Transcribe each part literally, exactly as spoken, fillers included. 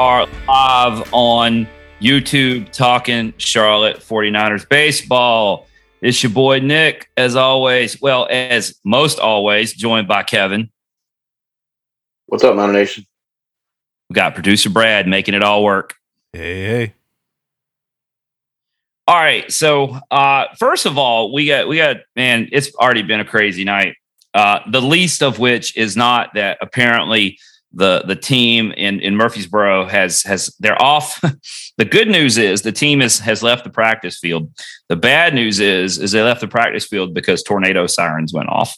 are live on YouTube talking Charlotte forty-niners baseball. It's your boy Nick, as always, well, as most always, joined by Kevin. What's up, Mountain Nation? We got producer Brad making it all work. Hey, hey. All right, so uh, first of all, we got, we got, man, it's already been a crazy night. Uh, the least of which is not that apparently the the team in, in Murfreesboro has has they're off. The good news is the team is has left the practice field. The bad news is is they left the practice field because tornado sirens went off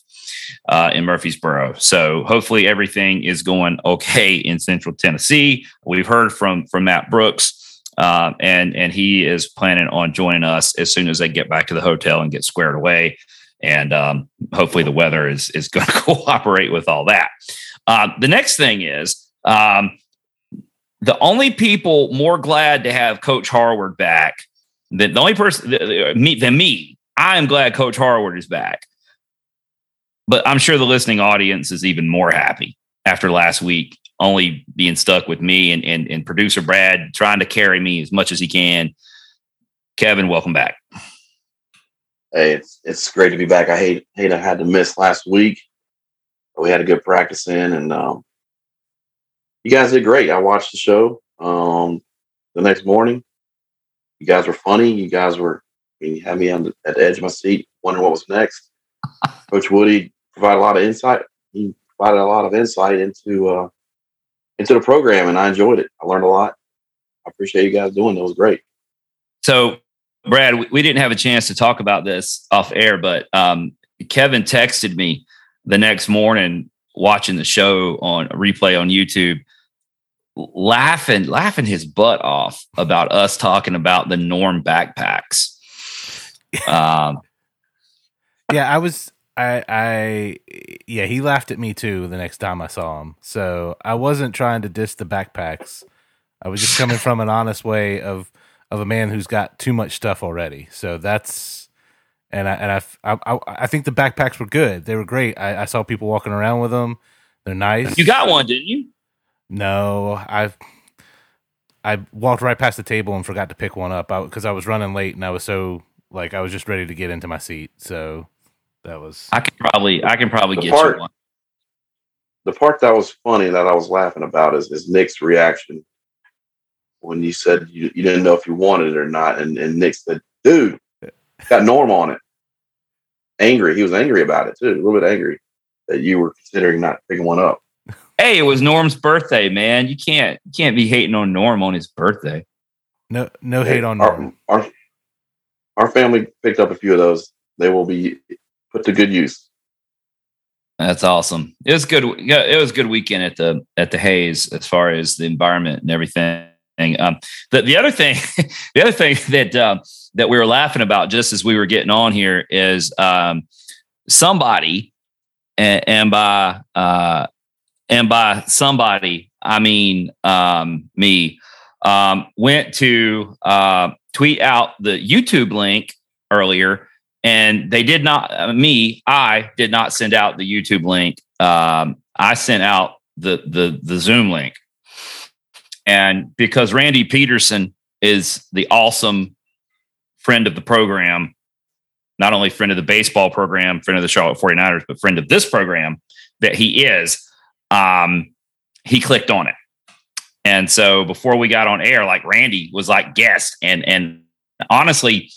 uh, in Murfreesboro. So hopefully everything is going okay in Central Tennessee. We've heard from from Matt Brooks. Uh, and and he is planning on joining us as soon as they get back to the hotel and get squared away. And um, hopefully the weather is is going to cooperate with all that. Uh, the next thing is um, the only people more glad to have Coach Hayward back than the only person me than me. I am glad Coach Hayward is back, but I'm sure the listening audience is even more happy after last week. Only being stuck with me and, and and producer Brad trying to carry me as much as he can. Kevin, welcome back. Hey, it's it's great to be back. I hate hate I had to miss last week. We had a good practice in, and um, you guys did great. I watched the show um, the next morning. You guys were funny. You guys were you had me on the, at the edge of my seat, wondering what was next. Coach Woody provided a lot of insight. He provided a lot of insight into. Uh, into the program, and I enjoyed it. I learned a lot. I appreciate you guys doing it. It was great. So, Brad, we, we didn't have a chance to talk about this off air, but um, Kevin texted me the next morning watching the show on a replay on YouTube, laughing, laughing his butt off about us talking about the Norm backpacks. um, yeah, I was... I, I, yeah, he laughed at me too the next time I saw him. So I wasn't trying to diss the backpacks. I was just coming from an honest way of, of a man who's got too much stuff already. So that's, and I, and I, I, I think the backpacks were good. They were great. I, I saw people walking around with them. They're nice. You got one, didn't you? No, I, I walked right past the table and forgot to pick one up I, cause I was running late and I was so like, I was just ready to get into my seat. So That was. I can probably. I can probably get part, you one. The part that was funny that I was laughing about is, is Nick's reaction when you said you, you didn't know if you wanted it or not, and, and Nick said, "Dude, got Norm on it." Angry. He was angry about it too. A little bit angry that you were considering not picking one up. Hey, it was Norm's birthday, man. You can't you can't be hating on Norm on his birthday. No, no hate on our, Norm. Our our family picked up a few of those. They will be. Put to good use. That's awesome. It was good. It was a good weekend at the at the Hayes as far as the environment and everything. Um, the the other thing, the other thing that um, that we were laughing about just as we were getting on here is um, somebody, and, and by uh, and by somebody I mean um, me, um, went to uh, tweet out the YouTube link earlier. And they did not, uh, me, I did not send out the YouTube link. Um, I sent out the, the the Zoom link. And because Randy Peterson is the awesome friend of the program, not only friend of the baseball program, friend of the Charlotte forty-niners, but friend of this program that he is, um, he clicked on it. And so before we got on air, like Randy was like guest. And, and honestly,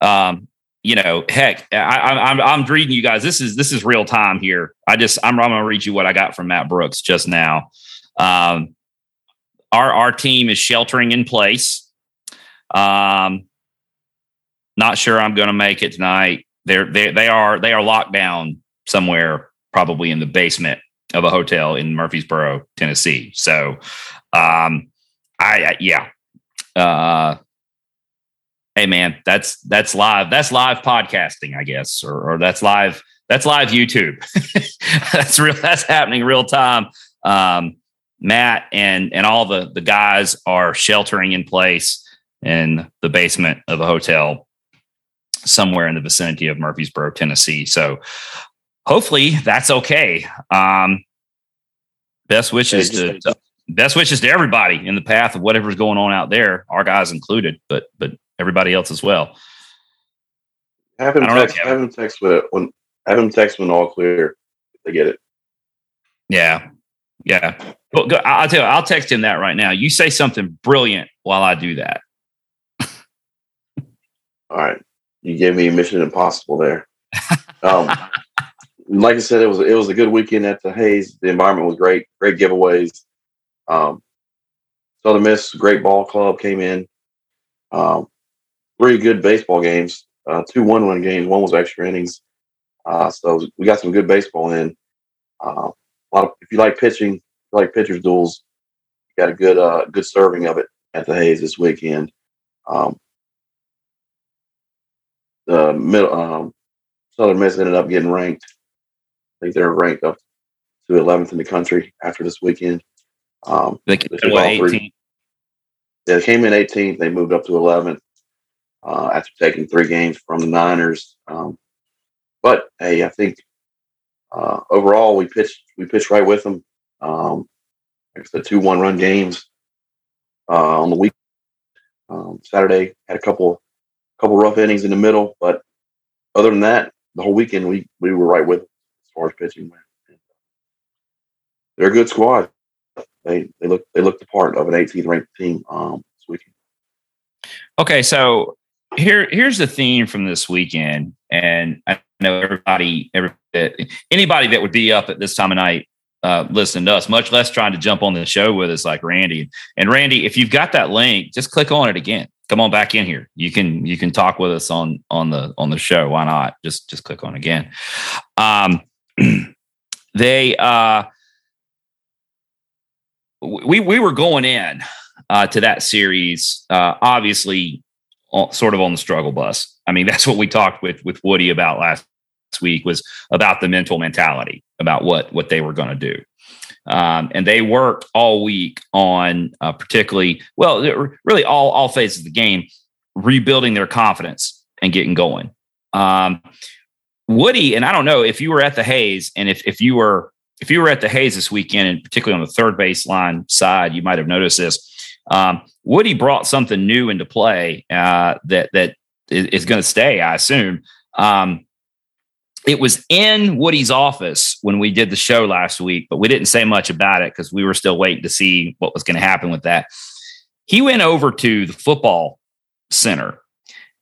um, you know, heck, I, I, I'm I'm reading you guys. This is this is real time here. I just I'm, I'm gonna read you what I got from Matt Brooks just now. Um, our our team is sheltering in place. Um, not sure I'm gonna make it tonight. They're they they are they are locked down somewhere, probably in the basement of a hotel in Murfreesboro, Tennessee. So, um, I, I yeah. Uh, Hey man, that's that's live. That's live podcasting, I guess, or, or that's live. That's live YouTube. That's real. That's happening real time. Um, Matt and and all the the guys are sheltering in place in the basement of a hotel somewhere in the vicinity of Murfreesboro, Tennessee. So hopefully that's okay. Um, best wishes hey, just, to, to best wishes to everybody in the path of whatever's going on out there, our guys included, but but everybody else as well. Have him text, have him text when, when have him text when all clear. They get it. Yeah, yeah. Well, go, I'll tell you, I'll text him that right now. You say something brilliant while I do that. All right, you gave me Mission Impossible there. Um, like I said, it was it was a good weekend at the Hayes. The environment was great. Great giveaways. Um, Southern Miss, great ball club came in. Um, three good baseball games. Uh, two one-run games. One was extra innings. Uh, so we got some good baseball in. Uh, a lot of, if you like pitching, if you like pitchers duels, you got a good uh, good serving of it at the Hayes this weekend. Um, the middle, um, Southern Miss ended up getting ranked. I think they're ranked up to eleventh in the country after this weekend. Um, they came in eighteenth. Yeah, they came in eighteenth. They moved up to eleventh. Uh, after taking three games from the Niners. Um, but, hey, I think uh, overall we pitched we pitched right with them. Um, like I said, two one-run games uh, on the week. Um, Saturday had a couple couple rough innings in the middle. But other than that, the whole weekend we, we were right with them as far as pitching went. They're a good squad. They they look, they look the part of an eighteenth-ranked team um, this weekend. Okay, so – Here, here's the theme from this weekend, and I know everybody, everybody anybody that would be up at this time of night uh, listening to us, much less trying to jump on the show with us like Randy. And Randy, if you've got that link, just click on it again. Come on back in here. You can you can talk with us on on the on the show. Why not? Just just click on it again. Um, they uh, we we were going in uh, to that series, uh, obviously. Sort of on the struggle bus. I mean, that's what we talked with with Woody about last week, was about the mental mentality, about what what they were going to do. Um, and they worked all week on uh, particularly, well, really all, all phases of the game, rebuilding their confidence and getting going. Um, Woody, and I don't know if you were at the Hayes, and if if you were if you were at the Hayes this weekend, and particularly on the third baseline side, you might have noticed this. Um, Woody brought something new into play uh, that that is going to stay, I assume. Um, it was in Woody's office when we did the show last week, but we didn't say much about it because we were still waiting to see what was going to happen with that. He went over to the football center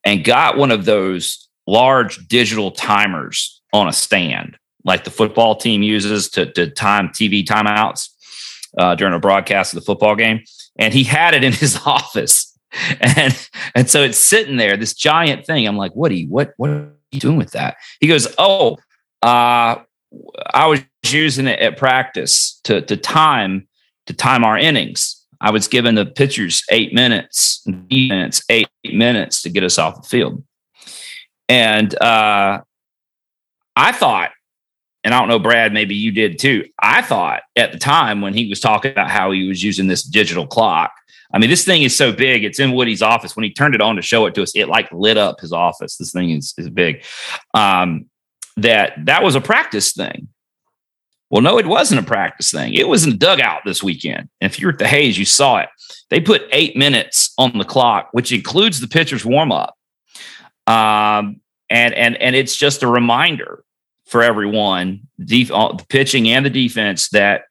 and got one of those large digital timers on a stand, like the football team uses to, to time T V timeouts uh, during a broadcast of the football game. And he had it in his office. And and so it's sitting there, this giant thing. I'm like, Woody, what, what are you doing with that? He goes, oh, uh, I was using it at practice to, to time to time our innings. I was giving the pitchers eight minutes, eight minutes, eight minutes to get us off the field. And uh, I thought, and I don't know, Brad, maybe you did too. I thought at the time when he was talking about how he was using this digital clock. I mean, this thing is so big. It's in Woody's office. When he turned it on to show it to us, it like lit up his office. This thing is, is big. Um, that that was a practice thing. Well, no, it wasn't a practice thing. It was in the dugout this weekend. And if you were at the Hayes, you saw it. They put eight minutes on the clock, which includes the pitcher's warm-up. Um, and, and, and it's just a reminder for everyone, def- the pitching and the defense, that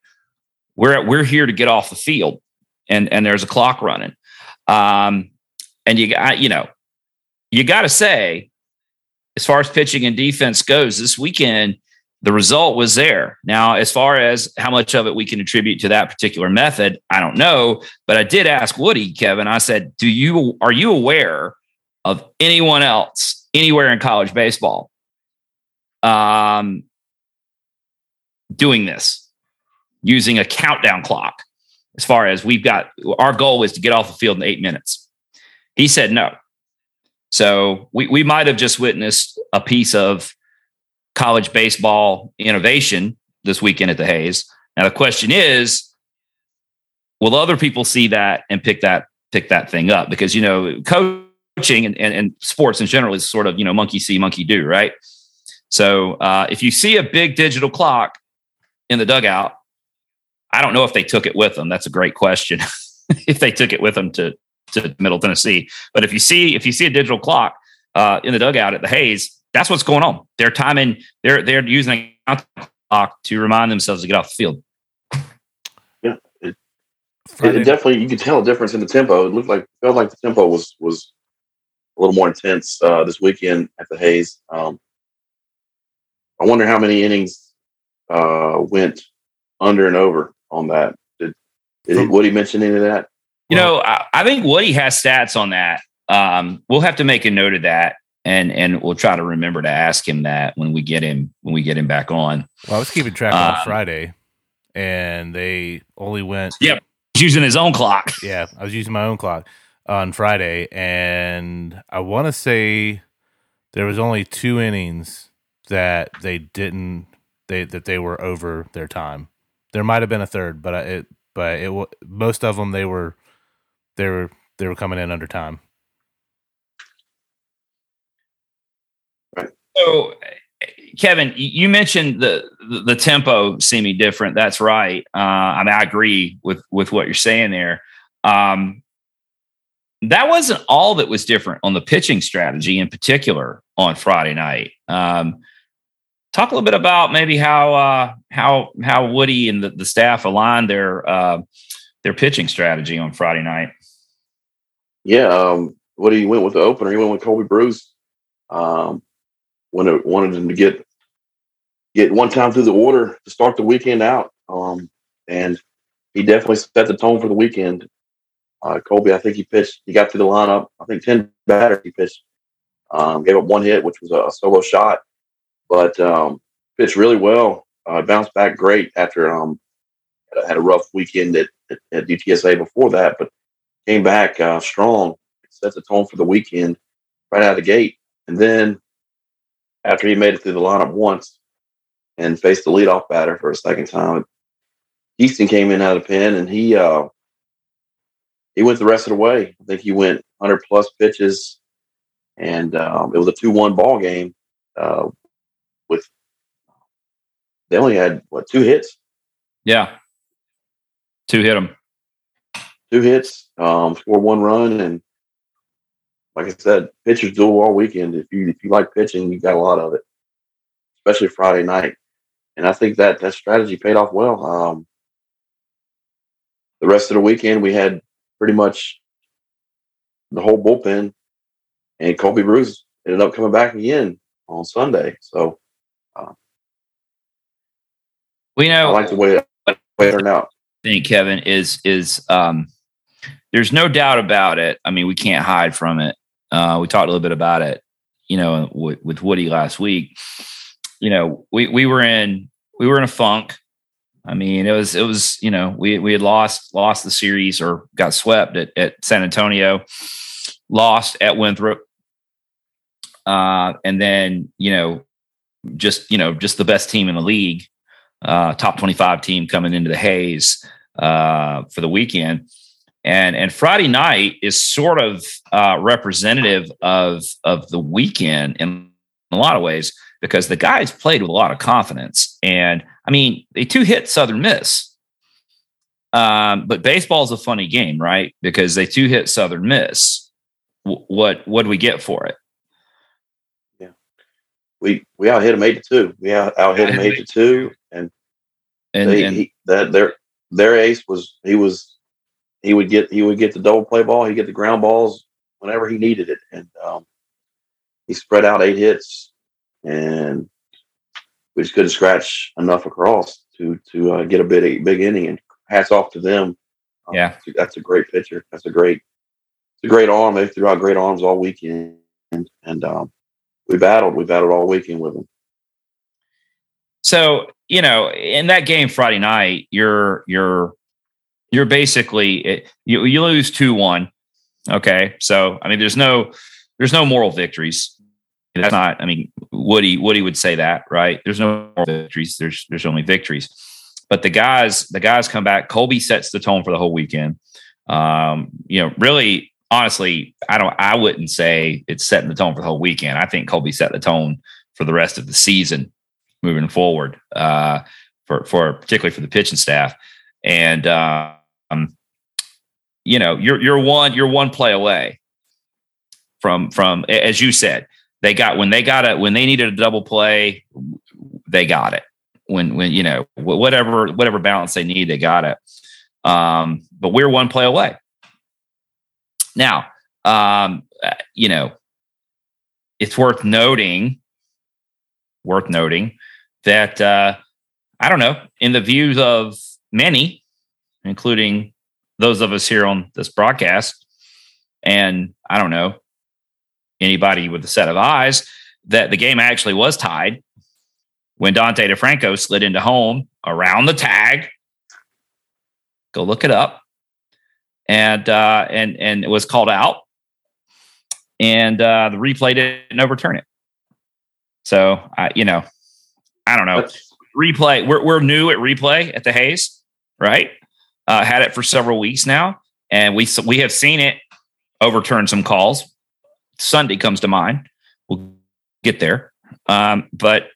we're we're here to get off the field, and and there's a clock running, um, and you got you know you got to say, as far as pitching and defense goes, this weekend the result was there. Now, as far as how much of it we can attribute to that particular method, I don't know, but I did ask Woody, Kevin. I said, "Do you are you aware of anyone else anywhere in college baseball Um, doing this, using a countdown clock, as far as we've got, our goal is to get off the field in eight minutes. He said no. So we, we might have just witnessed a piece of college baseball innovation this weekend at the Hayes. Now the question is, will other people see that and pick that pick that thing up? Because, you know, coaching and, and, and sports in general is sort of, you know, monkey see, monkey do, right? So uh, if you see a big digital clock in the dugout, I don't know if they took it with them. That's a great question. If they took it with them to, to Middle Tennessee. But if you see, if you see a digital clock uh, in the dugout at the Hayes, that's what's going on. They're timing. They're, they're using a clock to remind themselves to get off the field. Yeah. It, it definitely, you can tell a difference in the tempo. It looked like, felt like the tempo was, was a little more intense uh, this weekend at the Hayes. Um, I wonder how many innings uh, went under and over on that. Did, did Woody mention any of that? You know, I, I think Woody has stats on that. Um, we'll have to make a note of that, and and we'll try to remember to ask him that when we get him when we get him back on. Well, I was keeping track on um, Friday, and they only went. Yep, he's using his own clock. Yeah, I was using my own clock on Friday, and I want to say there was only two innings that they didn't they that they were over their time. There might have been a third, but it but it most of them they were they were they were coming in under time. So, Kevin, you mentioned the the, the tempo seeming different. That's right. Uh, I mean, I agree with with what you're saying there. Um, That wasn't all that was different on the pitching strategy in particular on Friday night. Um, talk a little bit about maybe how uh, how how Woody and the, the staff aligned their uh, their pitching strategy on Friday night. Yeah, um, Woody went with the opener. He went with Colby Bruce. Um, wanted wanted him to get get one time through the order to start the weekend out, um, and he definitely set the tone for the weekend. Uh, Colby, I think he pitched. He got through the lineup. I think ten batters he pitched. Um, gave up one hit, which was a solo shot, but um, pitched really well. Uh, bounced back great after um, had a rough weekend at, at, at U T S A before that, but came back uh, strong. Set the tone for the weekend right out of the gate. And then after he made it through the lineup once and faced the leadoff batter for a second time, Houston came in out of the pen and he. Uh, He went the rest of the way. I think he went one hundred plus pitches, and um, it was a two one ball game. Uh, with they only had what two hits? Yeah, two hit them. Two hits, um, score one run, and like I said, pitchers duel all weekend. If you if you like pitching, you got a lot of it, especially Friday night. And I think that that strategy paid off well. Um, the rest of the weekend, we had. Pretty much the whole bullpen, and Colby Bruce ended up coming back again on Sunday. So uh, we know I like the way it turned out. I think Kevin is is um, there's no doubt about it. I mean, we can't hide from it. Uh, we talked a little bit about it, you know, w- with Woody last week. You know, we we were in we were in a funk. I mean, it was, it was, you know, we, we had lost, lost the series or got swept at, at San Antonio, lost at Winthrop. Uh, and then, you know, just, you know, just the best team in the league, uh, top twenty-five team coming into the Hayes uh, for the weekend. And, and Friday night is sort of uh, representative of, of the weekend in a lot of ways, because the guys played with a lot of confidence. And, I mean, they two-hit Southern Miss. Um, but baseball's a funny game, right? Because they two-hit Southern Miss. W- what what do we get for it? Yeah. We we out-hit them eight to two. We out, out-hit them eight to two. And, and, they, and he, that their their ace was – he was he would get he would get the double play ball. He'd get the ground balls whenever he needed it. And um, he spread out eight hits. And we just couldn't scratch enough across to to uh, get a big big inning. And hats off to them. Um, yeah, that's a great pitcher. That's a great, it's a great arm. They threw out great arms all weekend, and, and um, we battled. We battled all weekend with them. So you know, in that game Friday night, you're you're you're basically you you lose two one. Okay, so I mean, there's no there's no moral victories. That's not, I mean, Woody, Woody would say that, right? There's no more victories. There's, there's only victories, but the guys, the guys come back. Colby sets the tone for the whole weekend. Um, you know, really, honestly, I don't, I wouldn't say it's setting the tone for the whole weekend. I think Colby set the tone for the rest of the season moving forward, uh, for, for particularly for the pitching staff. And, uh, um, you know, you're, you're one, you're one play away from, from, as you said, they got, when they got it, when they needed a double play, they got it. When, when, you know, whatever, whatever balance they need, they got it. Um, but we're one play away. Now, um, you know, it's worth noting, worth noting that, uh, I don't know, in the views of many, including those of us here on this broadcast, and I don't know, anybody with a set of eyes, that the game actually was tied when Dante DeFranco slid into home around the tag. Go look it up. And uh, and and it was called out. And uh, the replay didn't overturn it. So, uh, you know, I don't know. That's- replay. We're we're new at replay at the Hayes, right? Uh, had it for several weeks now, and we we have seen it overturn some calls. Sunday comes to mind. We'll get there, um, but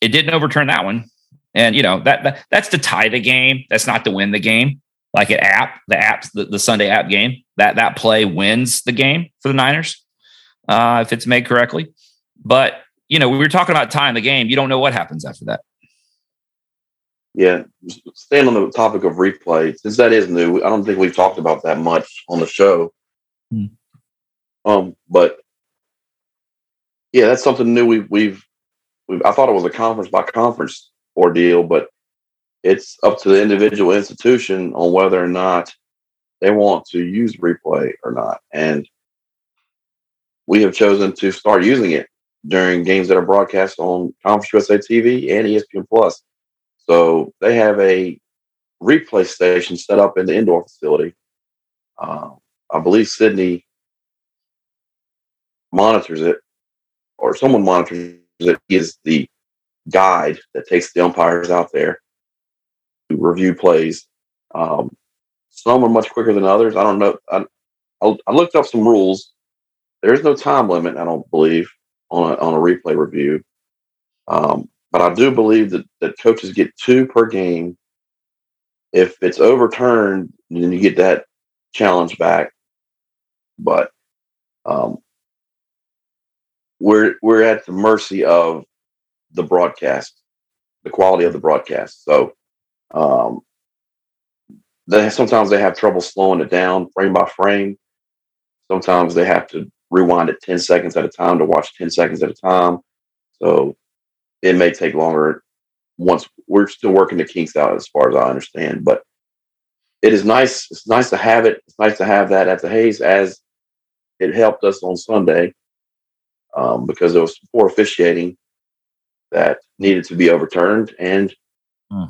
it didn't overturn that one. And you know that, that that's to tie the game. That's not to win the game. Like at App, the apps the, the Sunday App game. That that play wins the game for the Niners uh, if it's made correctly. But you know, we were talking about tying the game. You don't know what happens after that. Yeah, staying on the topic of replay, since that is new, I don't think we've talked about that much on the show. Mm. Um, but yeah, that's something new. We've, we've, we've, I thought it was a conference by conference ordeal, but it's up to the individual institution on whether or not they want to use replay or not. And we have chosen to start using it during games that are broadcast on Conference U S A T V and E S P N Plus. So they have a replay station set up in the indoor facility. Uh, I believe Sydney monitors it, or someone monitors it. He is the guide that takes the umpires out there to review plays. Um, some are much quicker than others. I don't know. I, I, I looked up some rules. There is no time limit, I don't believe, on a, on a replay review. Um, But I do believe that, that coaches get two per game. If it's overturned, then you get that challenge back. But um, we're we're at the mercy of the broadcast, the quality of the broadcast. So um, they sometimes they have trouble slowing it down frame by frame. Sometimes they have to rewind it ten seconds at a time to watch ten seconds at a time. So it may take longer. Once we're still working the kinks out, as far as I understand, but it is nice. It's nice to have it. It's nice to have that at the Hayes, as it helped us on Sunday um, because there was poor officiating that needed to be overturned, and hmm.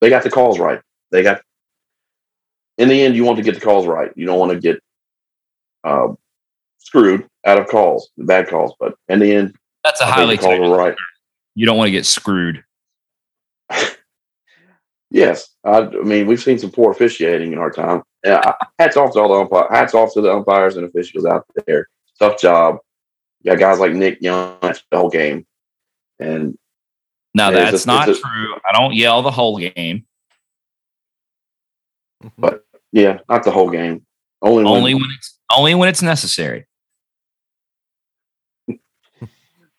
they got the calls right. They got. In the end, you want to get the calls right. You don't want to get uh, screwed out of calls, the bad calls. But in the end, that's a highly call right. You don't want to get screwed. Yes. I, I mean, we've seen some poor officiating in our time. Yeah, hats off to all the umpires, hats off to the umpires and officials out there. Tough job. You got guys like Nick Young the whole game. And no, yeah, that's a, not a, true. I don't yell the whole game. But yeah, not the whole game. Only, only when, when it's only when it's necessary.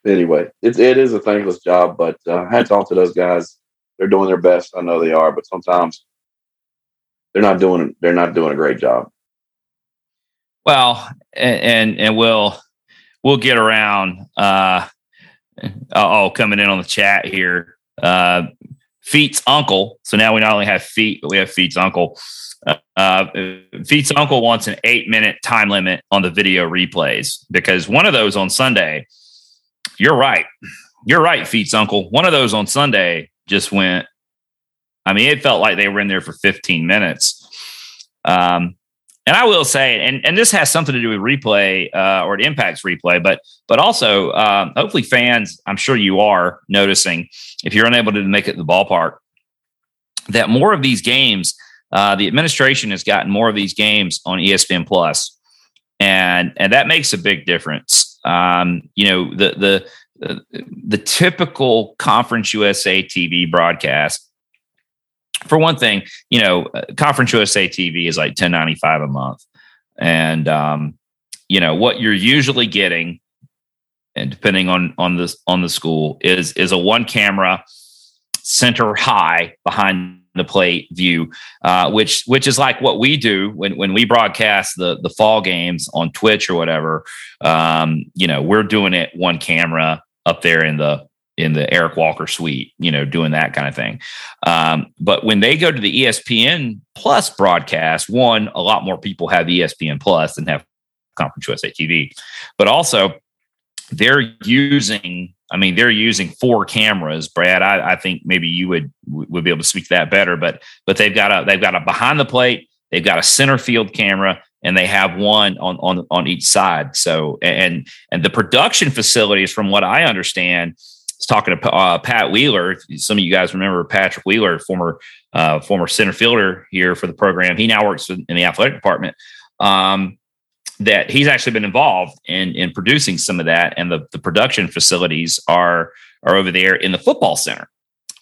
Anyway, it, it is a thankless job, but uh, hats off to those guys. They're doing their best. I know they are, but sometimes they're not doing they're not doing a great job. Well, and and, and we'll we'll get around. Uh, oh, coming in on the chat here, uh, Feet's uncle. So now we not only have Feet, but we have Feet's uncle. Uh, Feet's uncle wants an eight minute time limit on the video replays because one of those on Sunday. You're right. You're right, Feet's uncle. One of those on Sunday just went, I mean, it felt like they were in there for fifteen minutes. Um, and I will say, and, and this has something to do with replay uh, or it impacts replay, but but also um, hopefully fans, I'm sure you are noticing, if you're unable to make it to the ballpark, that more of these games, uh, the administration has gotten more of these games on E S P N Plus, and and that makes a big difference. Um, you know, the, the, the typical Conference U S A T V broadcast for one thing, you know, Conference U S A T V is like ten dollars and ninety-five cents a month. And, um, you know, what you're usually getting, and depending on, on the, on the school, is, is a one camera center high behind the plate view, uh, which, which is like what we do when, when we broadcast the, the fall games on Twitch or whatever. Um, you know, we're doing it one camera up there in the, in the Eric Walker suite, you know, doing that kind of thing. Um, but when they go to the E S P N Plus broadcast, one, a lot more people have E S P N Plus than have Conference U S A T V, but also they're using, I mean, they're using four cameras, Brad. I, I think maybe you would, would be able to speak to that better, but, but they've got a, they've got a behind the plate, they've got a center field camera, and they have one on, on, on each side. So, and, and the production facilities, from what I understand, talking to uh, Pat Wheeler. Some of you guys remember Patrick Wheeler, former uh, former center fielder here for the program. He now works in the athletic department. Um, that he's actually been involved in in producing some of that, and the, the production facilities are are over there in the football center.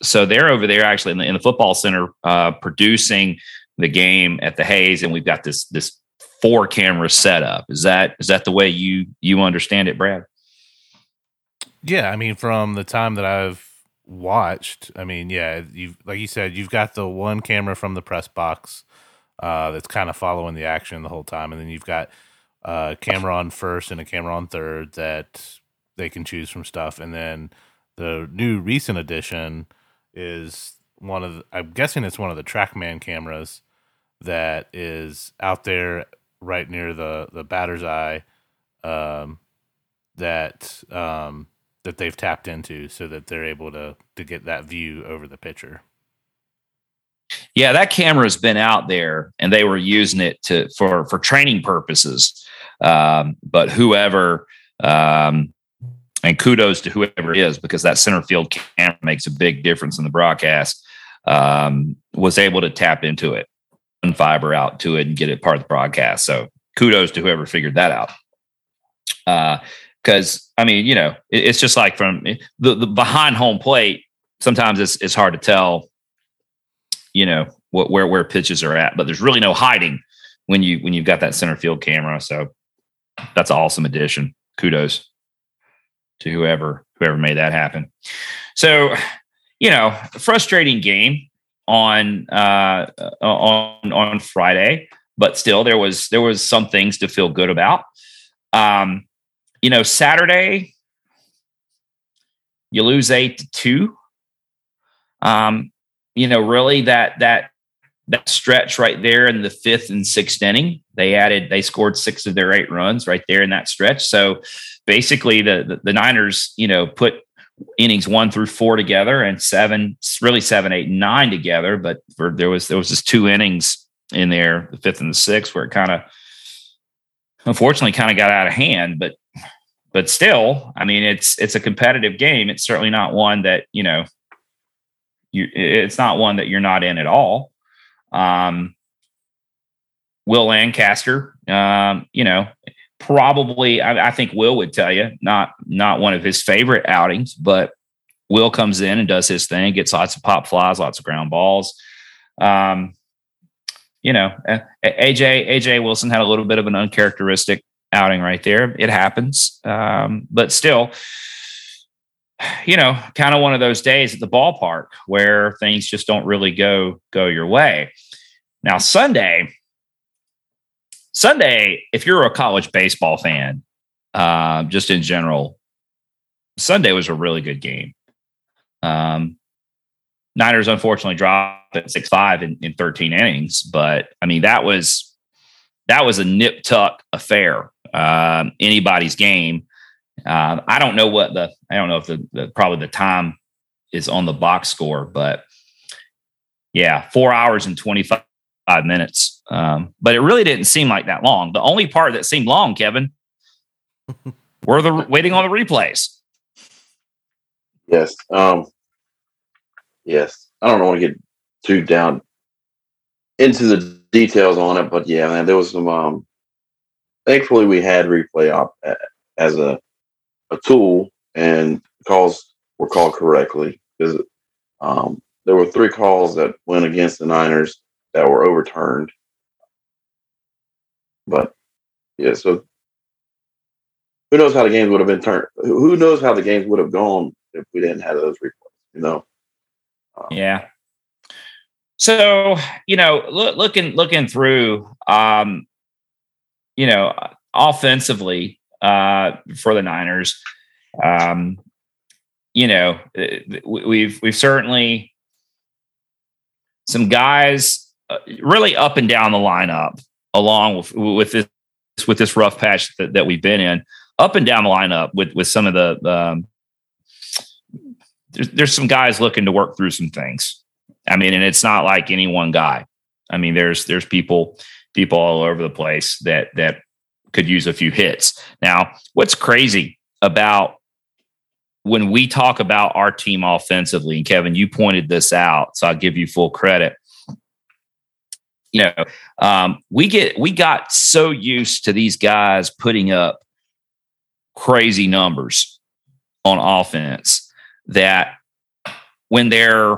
So they're over there actually in the, in the football center uh, producing the game at the Hayes, and we've got this this four camera setup. Is that is that the way you you understand it, Brad? Yeah, I mean, from the time that I've watched, I mean, yeah, you've, like you said, you've got the one camera from the press box uh, that's kind of following the action the whole time, and then you've got a camera on first and a camera on third that they can choose from stuff, and then the new recent addition is one of the, I'm guessing it's one of the TrackMan cameras that is out there right near the, the batter's eye um, that um, – that they've tapped into so that they're able to to get that view over the pitcher. Yeah, that camera's been out there, and they were using it to for for training purposes. Um, but whoever, um, and kudos to whoever it is, because that center field camera makes a big difference in the broadcast, um, was able to tap into it and fiber out to it and get it part of the broadcast. So kudos to whoever figured that out. Uh, Because, I mean, you know, it's just like from the, the behind home plate, sometimes it's it's hard to tell, you know, what where where pitches are at. But there's really no hiding when, you, when you've got that center field camera. So that's an awesome addition. Kudos to whoever whoever made that happen. So, you know, frustrating game on uh, on on Friday. But still, there was there was some things to feel good about. Um You know, Saturday, you lose eight to two. Um, you know, really that that that stretch right there in the fifth and sixth inning, they added, they scored six of their eight runs right there in that stretch. So basically, the the, the Niners, you know, put innings one through four together and seven, really seven, eight, nine together. But for, there was there was just two innings in there, the fifth and the sixth, where it kind of, unfortunately, kind of got out of hand, but. But still, I mean, it's it's a competitive game. It's certainly not one that, you know, you, it's not one that you're not in at all. Um, Will Lancaster, um, you know, probably, I, I think Will would tell you, not not one of his favorite outings, but Will comes in and does his thing, gets lots of pop flies, lots of ground balls. Um, you know, A J A J Wilson had a little bit of an uncharacteristic outing right there. It happens. Um, but still, you know, kind of one of those days at the ballpark where things just don't really go, go your way. Now, Sunday, Sunday, if you're a college baseball fan, uh, just in general, Sunday was a really good game. Um, Niners, unfortunately, dropped at six five in, in thirteen innings. But, I mean, that was, that was a nip-tuck affair. Um, anybody's game. Uh, I don't know what the, I don't know if the, the, probably the time is on the box score, but yeah, four hours and twenty-five minutes. Um, but it really didn't seem like that long. The only part that seemed long, Kevin, were the waiting on the replays. Yes. Um, yes. I don't want to get too down into the details on it, but yeah, man, there was some, um, thankfully, we had replay op as a a tool, and calls were called correctly. Because um, there were three calls that went against the Niners that were overturned. But yeah, so who knows how the games would have been turned? Who knows how the games would have gone if we didn't have those replays? You know. Um, yeah. So you know, look, looking looking through, um, you know, offensively uh, for the Niners, um, you know, we've we've certainly some guys really up and down the lineup, along with with this with this rough patch that, that we've been in, up and down the lineup with with some of the um, there's, there's some guys looking to work through some things. I mean, and it's not like any one guy. I mean, there's there's people people all over the place that that could use a few hits. Now, what's crazy about when we talk about our team offensively, and Kevin, you pointed this out, so I'll give you full credit. You know, um, we get we got so used to these guys putting up crazy numbers on offense that when they're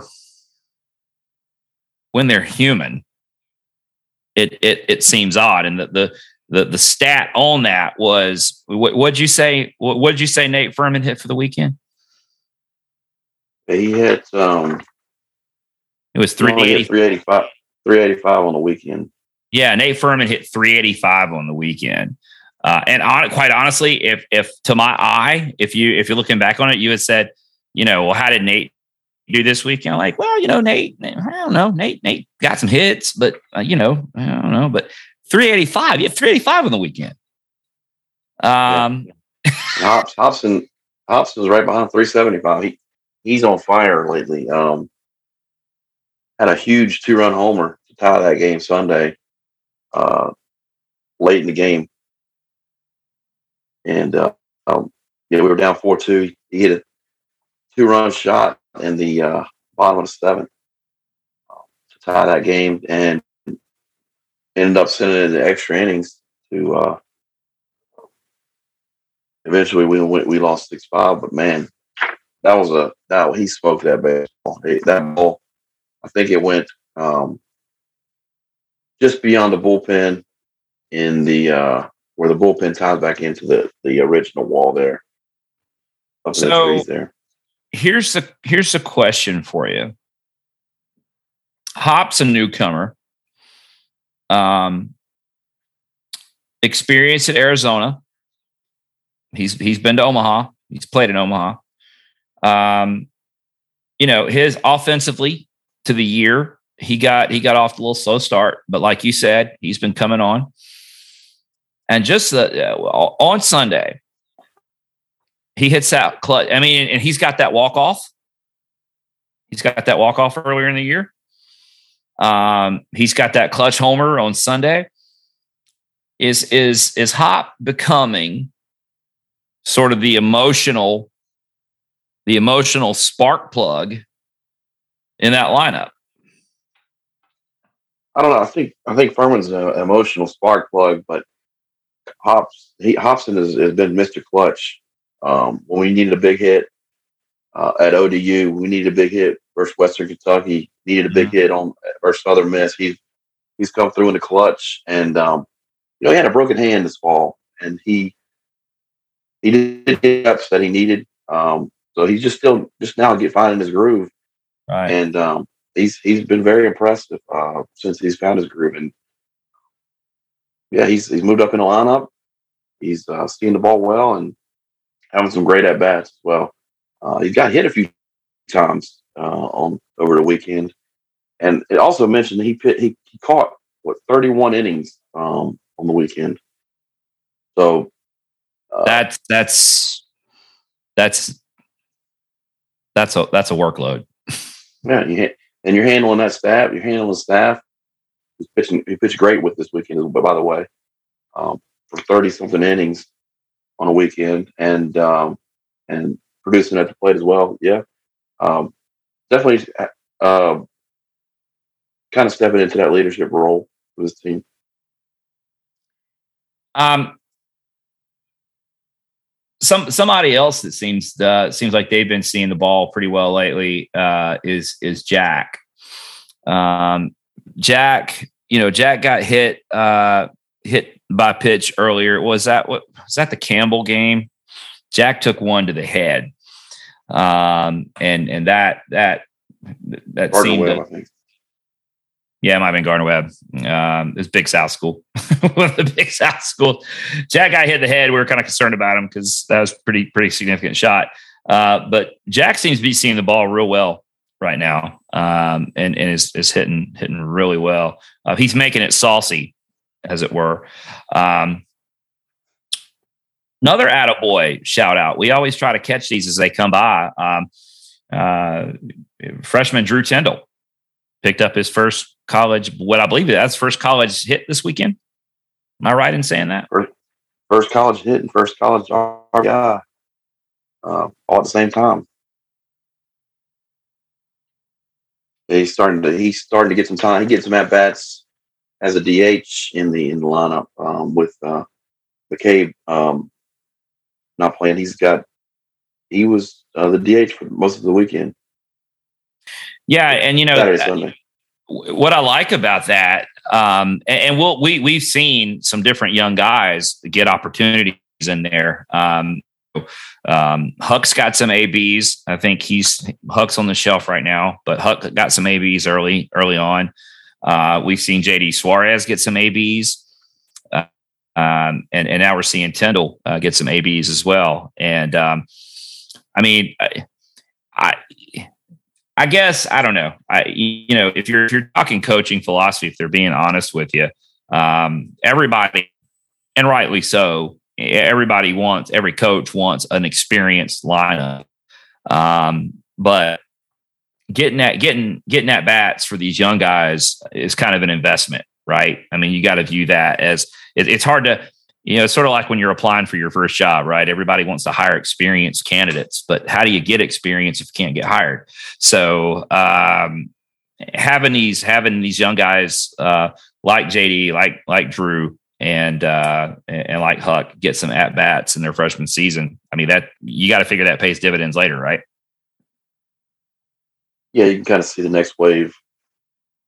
When they're human, it it it seems odd. And the the the, the stat on that was what what'd you say? What what'd you say Nate Furman hit for the weekend? He hit um it was three eighty-five three eighty-five on the weekend. Yeah, Nate Furman hit three eighty-five on the weekend. Uh, and on quite honestly, if if to my eye, if you if you're looking back on it, you had said, you know, well, how did Nate do this weekend? Like, well, you know, Nate, I don't know, Nate, Nate got some hits, but uh, you know, I don't know, but three eighty-five, you have three eighty-five on the weekend. Um, yeah. Hops, Hopson, Hopson's right behind three seventy-five. He, he's on fire lately. Um, had a huge two run homer to tie that game Sunday, uh, late in the game. And, uh, um, yeah, we were down four two. He hit a two run shot in the uh, bottom of the seventh um, to tie that game, and ended up sending it into extra innings. To uh, eventually, we went, we lost six five. But man, that was a that he smoked that baseball. It, that ball, I think it went um, just beyond the bullpen in the uh, where the bullpen ties back into the the original wall there. Up so, the trees there. Here's the here's the question for you. Hop's a newcomer, um, experience at Arizona. He's he's been to Omaha. He's played in Omaha. Um, you know, his offensively to the year, he got he got off a little slow start, but like you said, he's been coming on. And just the, uh, on Sunday, he hits out clutch. I mean, and he's got that walk off. He's got that walk off earlier in the year. Um, he's got that clutch homer on Sunday. Is is is Hop becoming sort of the emotional, the emotional spark plug in that lineup? I don't know. I think I think Furman's an emotional spark plug, but Hops he Hopson has, has been Mister Clutch. Um, when we needed a big hit uh, at O D U, we needed a big hit versus Western Kentucky. Needed a big mm-hmm. hit on versus Southern Miss. He's he's come through in the clutch, and um, you know he had a broken hand this fall, and he he did the ups that he needed. Um, so he's just still just now get finding his groove, right. and um, he's he's been very impressive uh, since he's found his groove, and yeah, he's he's moved up in the lineup. He's uh, seeing the ball well, and having some great at bats as well. Uh, he got hit a few times uh, on over the weekend, and it also mentioned he pit, he, he caught what thirty-one innings um, on the weekend. So uh, that's that's that's that's a that's a workload. Yeah, you hit, and you're handling that staff. You're handling the staff. He's pitching. He pitched great with this weekend. But by the way, um, for thirty something innings on a weekend, and um, and producing at the plate as well. Yeah. Um, definitely uh, kind of stepping into that leadership role for this team. Um, some somebody else that seems uh, seems like they've been seeing the ball pretty well lately uh, is is Jack. Um, Jack, you know, Jack got hit uh, hit by pitch earlier. Was that what was that the Campbell game? Jack took one to the head, um, and and that that that Gardner seemed. Webb, to, I think. Yeah, it might have been Gardner Webb. Um, it's Big South School, one of the Big South schools. Jack got hit the head. We were kind of concerned about him because that was a pretty pretty significant shot. Uh, but Jack seems to be seeing the ball real well right now, um, and and is is hitting hitting really well. Uh, he's making it saucy, as it were. Um, another attaboy shout out. We always try to catch these as they come by. Um, uh, freshman Drew Tindall picked up his first college, what I believe that's first college hit this weekend. Am I right in saying that? First, first college hit and first college R B I uh, all at the same time. He's starting to he's starting to get some time. He gets some at bats as a D H in the in the lineup um, with uh, McCabe um, not playing. He's got he was uh, the D H for most of the weekend. Yeah, and you know that, what I like about that, um, and, and we'll, we we've seen some different young guys get opportunities in there. Um, um, Huck's got some A Bs. I think he's Huck's on the shelf right now, but Huck got some A Bs early early on. Uh, we've seen J D Suarez get some A Bs, uh, um, and and now we're seeing Tindall uh, get some A Bs as well. And um, I mean, I. I I guess I don't know. I you know if you're if you're talking coaching philosophy, if they're being honest with you, um, everybody, and rightly so, everybody wants every coach wants an experienced lineup. Um, but getting that getting getting at bats for these young guys is kind of an investment, right? I mean, you got to view that as it, it's hard to you know it's sort of like when you're applying for your first job, right? Everybody wants to hire experienced candidates, but how do you get experience if you can't get hired? So um, having these having these young guys uh, like J D, like like Drew, and uh, and like Huck get some at bats in their freshman season. I mean, that you got to figure that pays dividends later, right? Yeah, you can kind of see the next wave,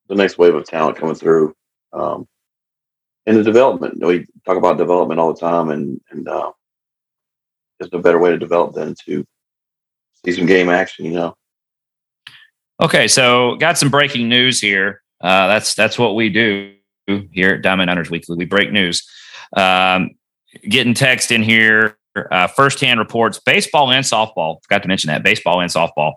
the next wave of talent coming through. Um, And the development, you know, we talk about development all the time, and and uh, there's no better way to develop than to see some game action, you know. Okay, so got some breaking news here. Uh, that's that's what we do here at Diamond Hunters Weekly. We break news. Um, getting text in here. Uh, firsthand reports: baseball and softball. Forgot to mention that baseball and softball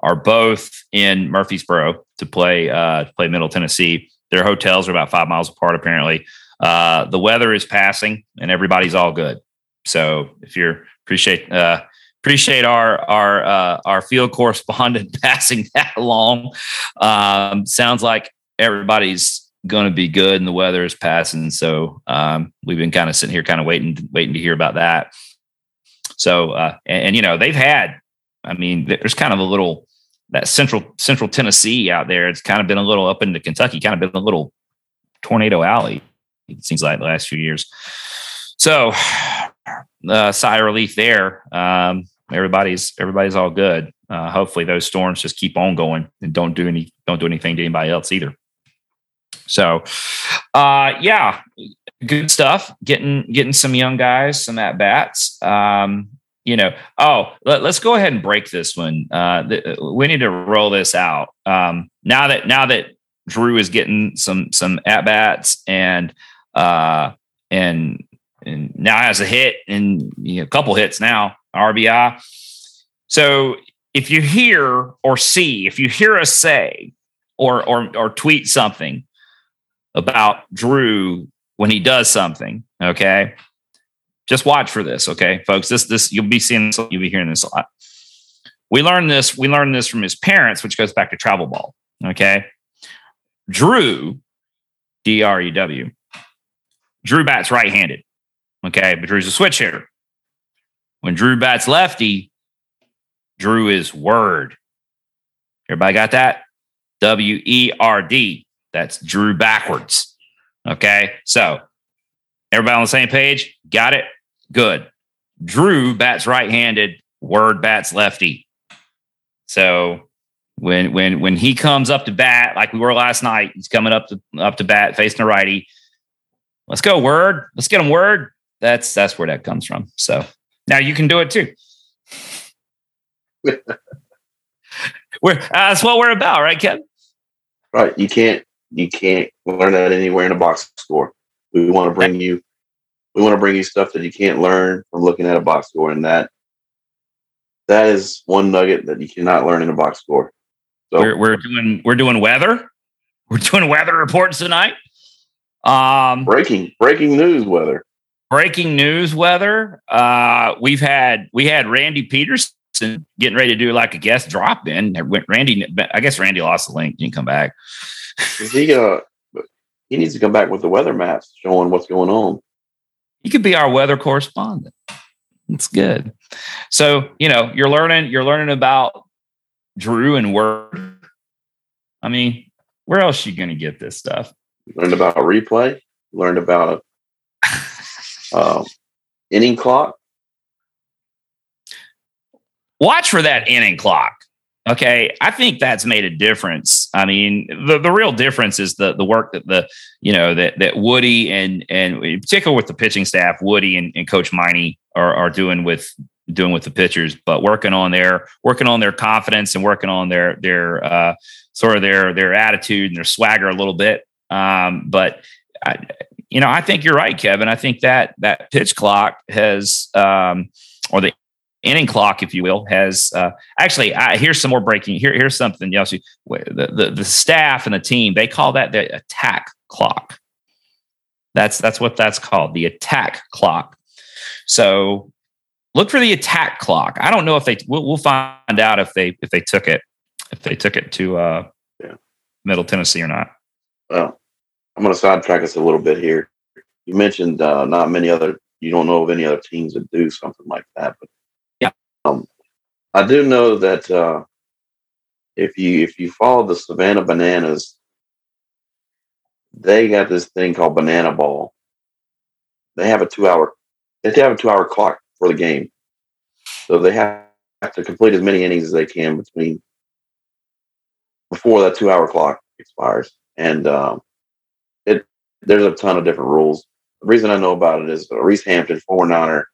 are both in Murfreesboro to play uh, to play Middle Tennessee. Their hotels are about five miles apart, apparently. Uh, the weather is passing, and everybody's all good. So, if you appreciate uh, appreciate our our uh, our field correspondent passing that along, um, sounds like everybody's going to be good, and the weather is passing. So, um, we've been kind of sitting here, kind of waiting, waiting to hear about that. So, uh, and, and you know, they've had. I mean, there's kind of a little. That central central Tennessee out there, it's kind of been a little up into Kentucky, kind of been a little tornado alley, it seems like the last few years. So uh, sigh of relief there. Um, everybody's everybody's all good. Uh, hopefully those storms just keep on going and don't do any don't do anything to anybody else either. So uh, yeah, good stuff. Getting getting some young guys, some at bats. Um, You know, oh, let, let's go ahead and break this one. Uh, th- we need to roll this out um, now that now that Drew is getting some some at bats and uh, and and now has a hit and you know, a couple hits now R B I. So if you hear or see, if you hear us say or or or tweet something about Drew when he does something, okay. Just watch for this, okay, folks. This, this you'll be seeing this, you'll be hearing this a lot. We learned this, we learned this from his parents, which goes back to travel ball. Okay. Drew, D R E W. Drew bats right-handed. Okay, but Drew's a switch hitter. When Drew bats lefty, Drew is word. Everybody got that? W E R D. That's Drew backwards. Okay, so everybody on the same page? Got it? Good. Drew bats right-handed, Word bats lefty. So when when when he comes up to bat, like we were last night, he's coming up to up to bat facing a righty. Let's go, Word. Let's get him, Word. That's that's where that comes from. So now you can do it too. We're, uh, that's what we're about, right, Kevin? Right. You can't you can't learn that anywhere in a box score. We want to bring you we want to bring you stuff that you can't learn from looking at a box score, and that that is one nugget that you cannot learn in a box score. So we're, we're doing we're doing weather. We're doing weather reports tonight. Um, breaking breaking news weather. Breaking news weather. Uh, we've had we had Randy Peterson getting ready to do like a guest drop in. Randy, I guess Randy lost the link. Didn't come back. Is he uh he needs to come back with the weather maps showing what's going on. He could be our weather correspondent. It's good. So, you know, you're learning, you're learning about Drew and Word. I mean, where else are you going to get this stuff? You learned about a replay. You learned about uh, inning clock. Watch for that inning clock. Okay. I think that's made a difference. I mean, the, the real difference is the the work that the, you know, that that Woody and and in particular with the pitching staff, Woody and, and Coach Miney are are doing with doing with the pitchers, but working on their working on their confidence and working on their their uh, sort of their their attitude and their swagger a little bit. Um, but I, you know, I think you're right, Kevin. I think that that pitch clock has um, or the inning clock, if you will, has uh, actually. I, here's some more breaking. Here, here's something else. The, the the staff and the team, they call that the attack clock. That's that's what that's called, the attack clock. So look for the attack clock. I don't know if they. We'll, we'll find out if they if they took it if they took it to uh, yeah. Middle Tennessee or not. Well, I'm going to sidetrack us a little bit here. You mentioned uh, not many other. You don't know of any other teams that do something like that, but. Um, I do know that uh, if you if you follow the Savannah Bananas, they got this thing called Banana Ball. They have a two hour they have a two hour clock for the game, so they have to complete as many innings as they can between before that two hour clock expires. And um, it there's a ton of different rules. The reason I know about it is Reese Hampton, forty-niner,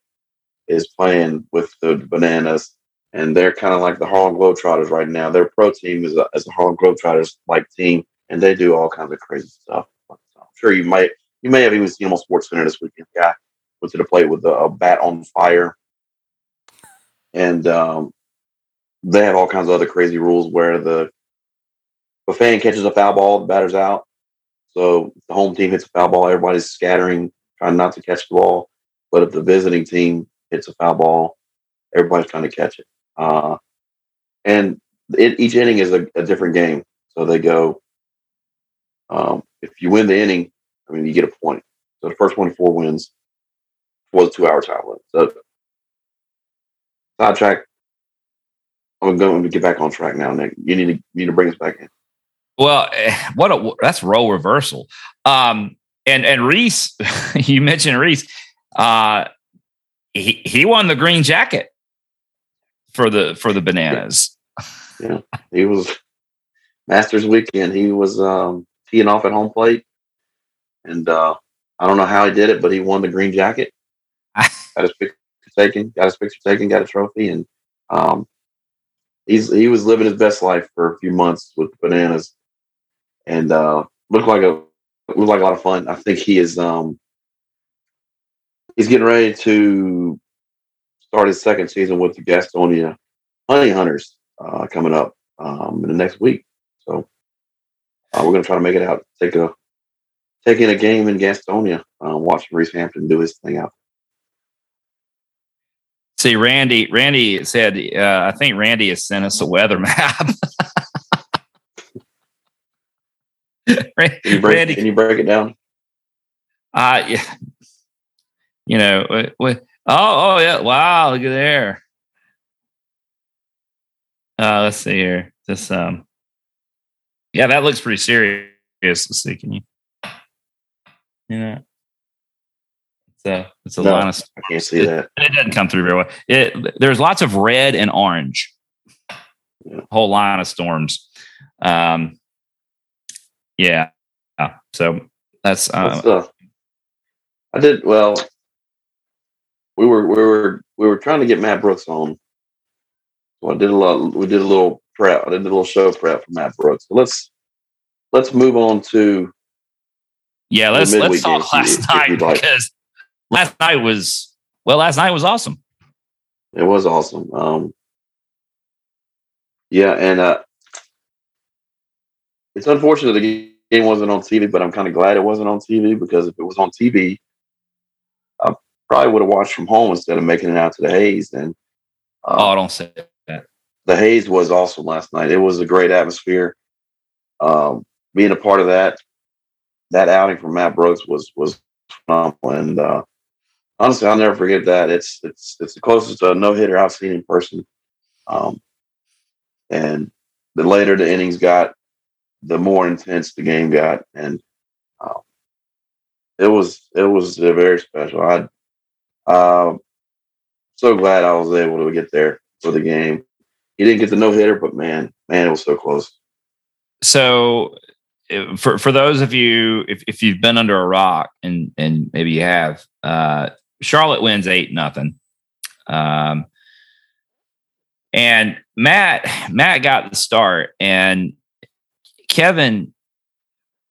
is playing with the Bananas, and they're kind of like the Harlem Globetrotters right now. Their pro team is a, is a Harlem Globetrotters-like team, and they do all kinds of crazy stuff. So I'm sure you might, you may have even seen them on Sports Center this weekend. The guy went to the plate with a, a bat on fire, and um, they have all kinds of other crazy rules where the the fan catches a foul ball, the batter's out. So if the home team hits a foul ball, everybody's scattering, trying not to catch the ball. But if the visiting team it's a foul ball, everybody's trying to catch it. Uh, and it, each inning is a, a different game. So they go, um, if you win the inning, I mean, you get a point. So the first one, four wins, for the two-hour time limit. So sidetrack. I'm going to get back on track now, Nick. You need to, you need to bring us back in. Well, what a, that's role reversal. Um, and, and Reese, you mentioned Reese, uh, He he won the green jacket for the for the Bananas. Yeah, yeah. He was Masters weekend. He was um, teeing off at home plate, and uh, I don't know how he did it, but he won the green jacket. got his picture taken, got his picture taken, got a trophy, and um, he's he was living his best life for a few months with the Bananas, and uh, looked like a looked like a lot of fun. I think he is. Um, He's getting ready to start his second season with the Gastonia Honey Hunters uh, coming up um, in the next week. So uh, we're going to try to make it out, take a take in a game in Gastonia, uh, watch Reese Hampton do his thing out. See, Randy, Randy said, uh, I think Randy has sent us a weather map. Randy, can, you break, Randy, can you break it down? Uh, yeah. You know, what, what, oh, oh, yeah. Wow. Look at there. Uh, let's see here. This, um, yeah, that looks pretty serious. Let's see. Can you, you know, So it's a no, lot of stuff. I can't see it, that. It doesn't come through very well. It, there's lots of red and orange. Yeah. A whole line of storms. Um, yeah. So that's. Uh, uh, I did well. We were we were we were trying to get Matt Brooks on. Well, I did a lot. We did a little prep. I did a little show prep for Matt Brooks. So let's let's move on to. Yeah, let's let's talk last if, night if like. Because last night was well. Last night was awesome. It was awesome. Um, yeah, and uh, it's unfortunate the game wasn't on T V, but I'm kind of glad it wasn't on T V because if it was on T V, I probably would have watched from home instead of making it out to the Hayes. And um, oh, don't say that. The Hayes was awesome last night. It was a great atmosphere. Um, being a part of that. That outing from Matt Brooks was was phenomenal, and uh, honestly, I'll never forget that. It's it's it's the closest to a no hitter I've seen in person. Um, and the later the innings got, the more intense the game got, and uh, it was it was very special. I uh, so glad I was able to get there for the game. He didn't get the no hitter, but man, man, it was so close. So. For for those of you, if, if you've been under a rock and and maybe you have, uh, Charlotte wins eight nothing, um, and Matt Matt got the start, and Kevin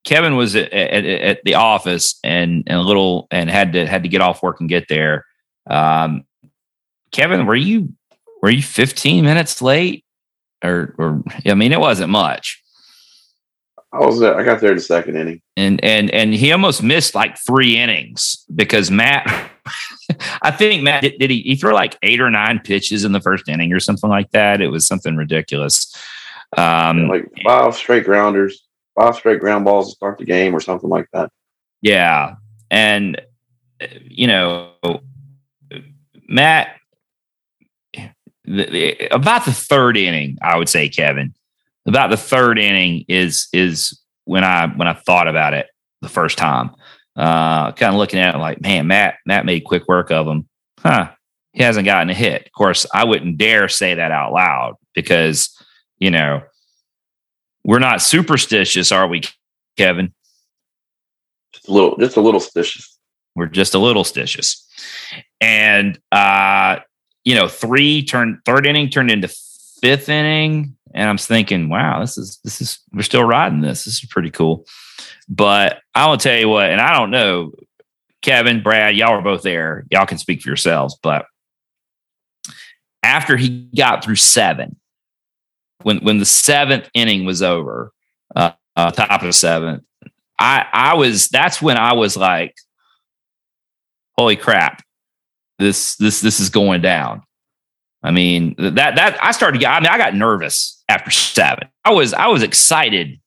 Kevin was at, at, at the office and and a little and had to had to get off work and get there. Um, Kevin, were you were you fifteen minutes late, or or I mean, it wasn't much. I was there. I got there in the second inning, and and and he almost missed like three innings because Matt. I think Matt did, did he, he threw like eight or nine pitches in the first inning or something like that. It was something ridiculous, um, like five straight grounders, five straight ground balls to start the game or something like that. Yeah, and you know, Matt, the, the, about the third inning, I would say, Kevin. About the third inning is is when I when I thought about it the first time, uh, kind of looking at it like, man, Matt Matt made quick work of him, huh? He hasn't gotten a hit. Of course, I wouldn't dare say that out loud because you know we're not superstitious, are we, Kevin? Just a little, just a little stitious. We're just a little stitious, and uh, you know, three turned third inning turned into fifth inning. And I'm thinking, wow, this is, this is, we're still riding this. This is pretty cool. But I will tell you what, and I don't know, Kevin, Brad, y'all were both there. Y'all can speak for yourselves. But after he got through seven, when, when the seventh inning was over, uh, uh, top of the seventh, I, I was, that's when I was like, holy crap, this, this, this is going down. I mean, that, that I started, I mean, I got nervous after seven. I was, I was excited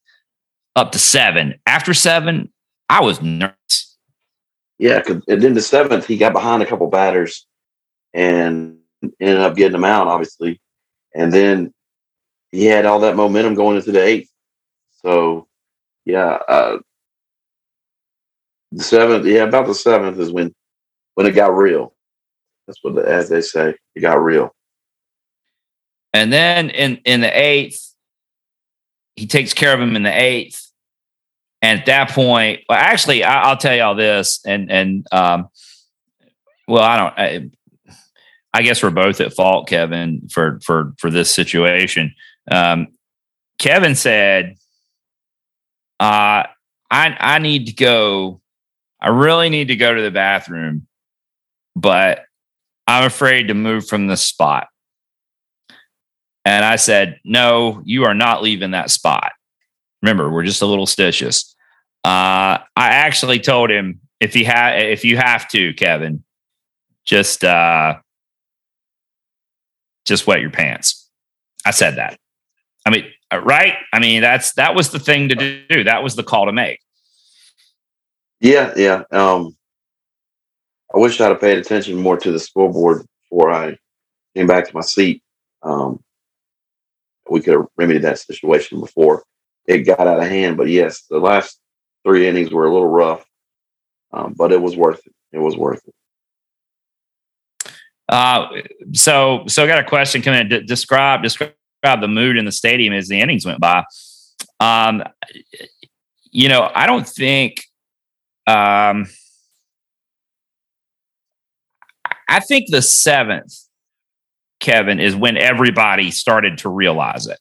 up to seven. After seven, I was nervous. Yeah. Cause then the seventh, he got behind a couple batters and ended up getting them out, obviously. And then he had all that momentum going into the eighth. So yeah. Uh, the seventh, yeah, about the seventh is when, when it got real. That's what, the, as they say, it got real. And then in, in the eighth, he takes care of him in the eighth. And at that point, well, actually, I, I'll tell y'all this. And, and um, well, I don't, I, I guess we're both at fault, Kevin, for, for, for this situation. Um, Kevin said, uh, I, I need to go. I really need to go to the bathroom, but I'm afraid to move from this spot. And I said, no, you are not leaving that spot. Remember, we're just a little stitious. Uh, I actually told him, if he ha- if you have to, Kevin, just uh, just wet your pants. I said that. I mean, right? I mean, that's that was the thing to do. That was the call to make. Yeah, yeah. Um, I wish I'd have paid attention more to the scoreboard before I came back to my seat. Um, We could have remedied that situation before it got out of hand. But yes, the last three innings were a little rough. Um, but it was worth it. It was worth it. Uh, so, so I got a question coming in. D- describe, describe the mood in the stadium as the innings went by. Um, you know, I don't think, um, I think the seventh, Kevin, is when everybody started to realize it.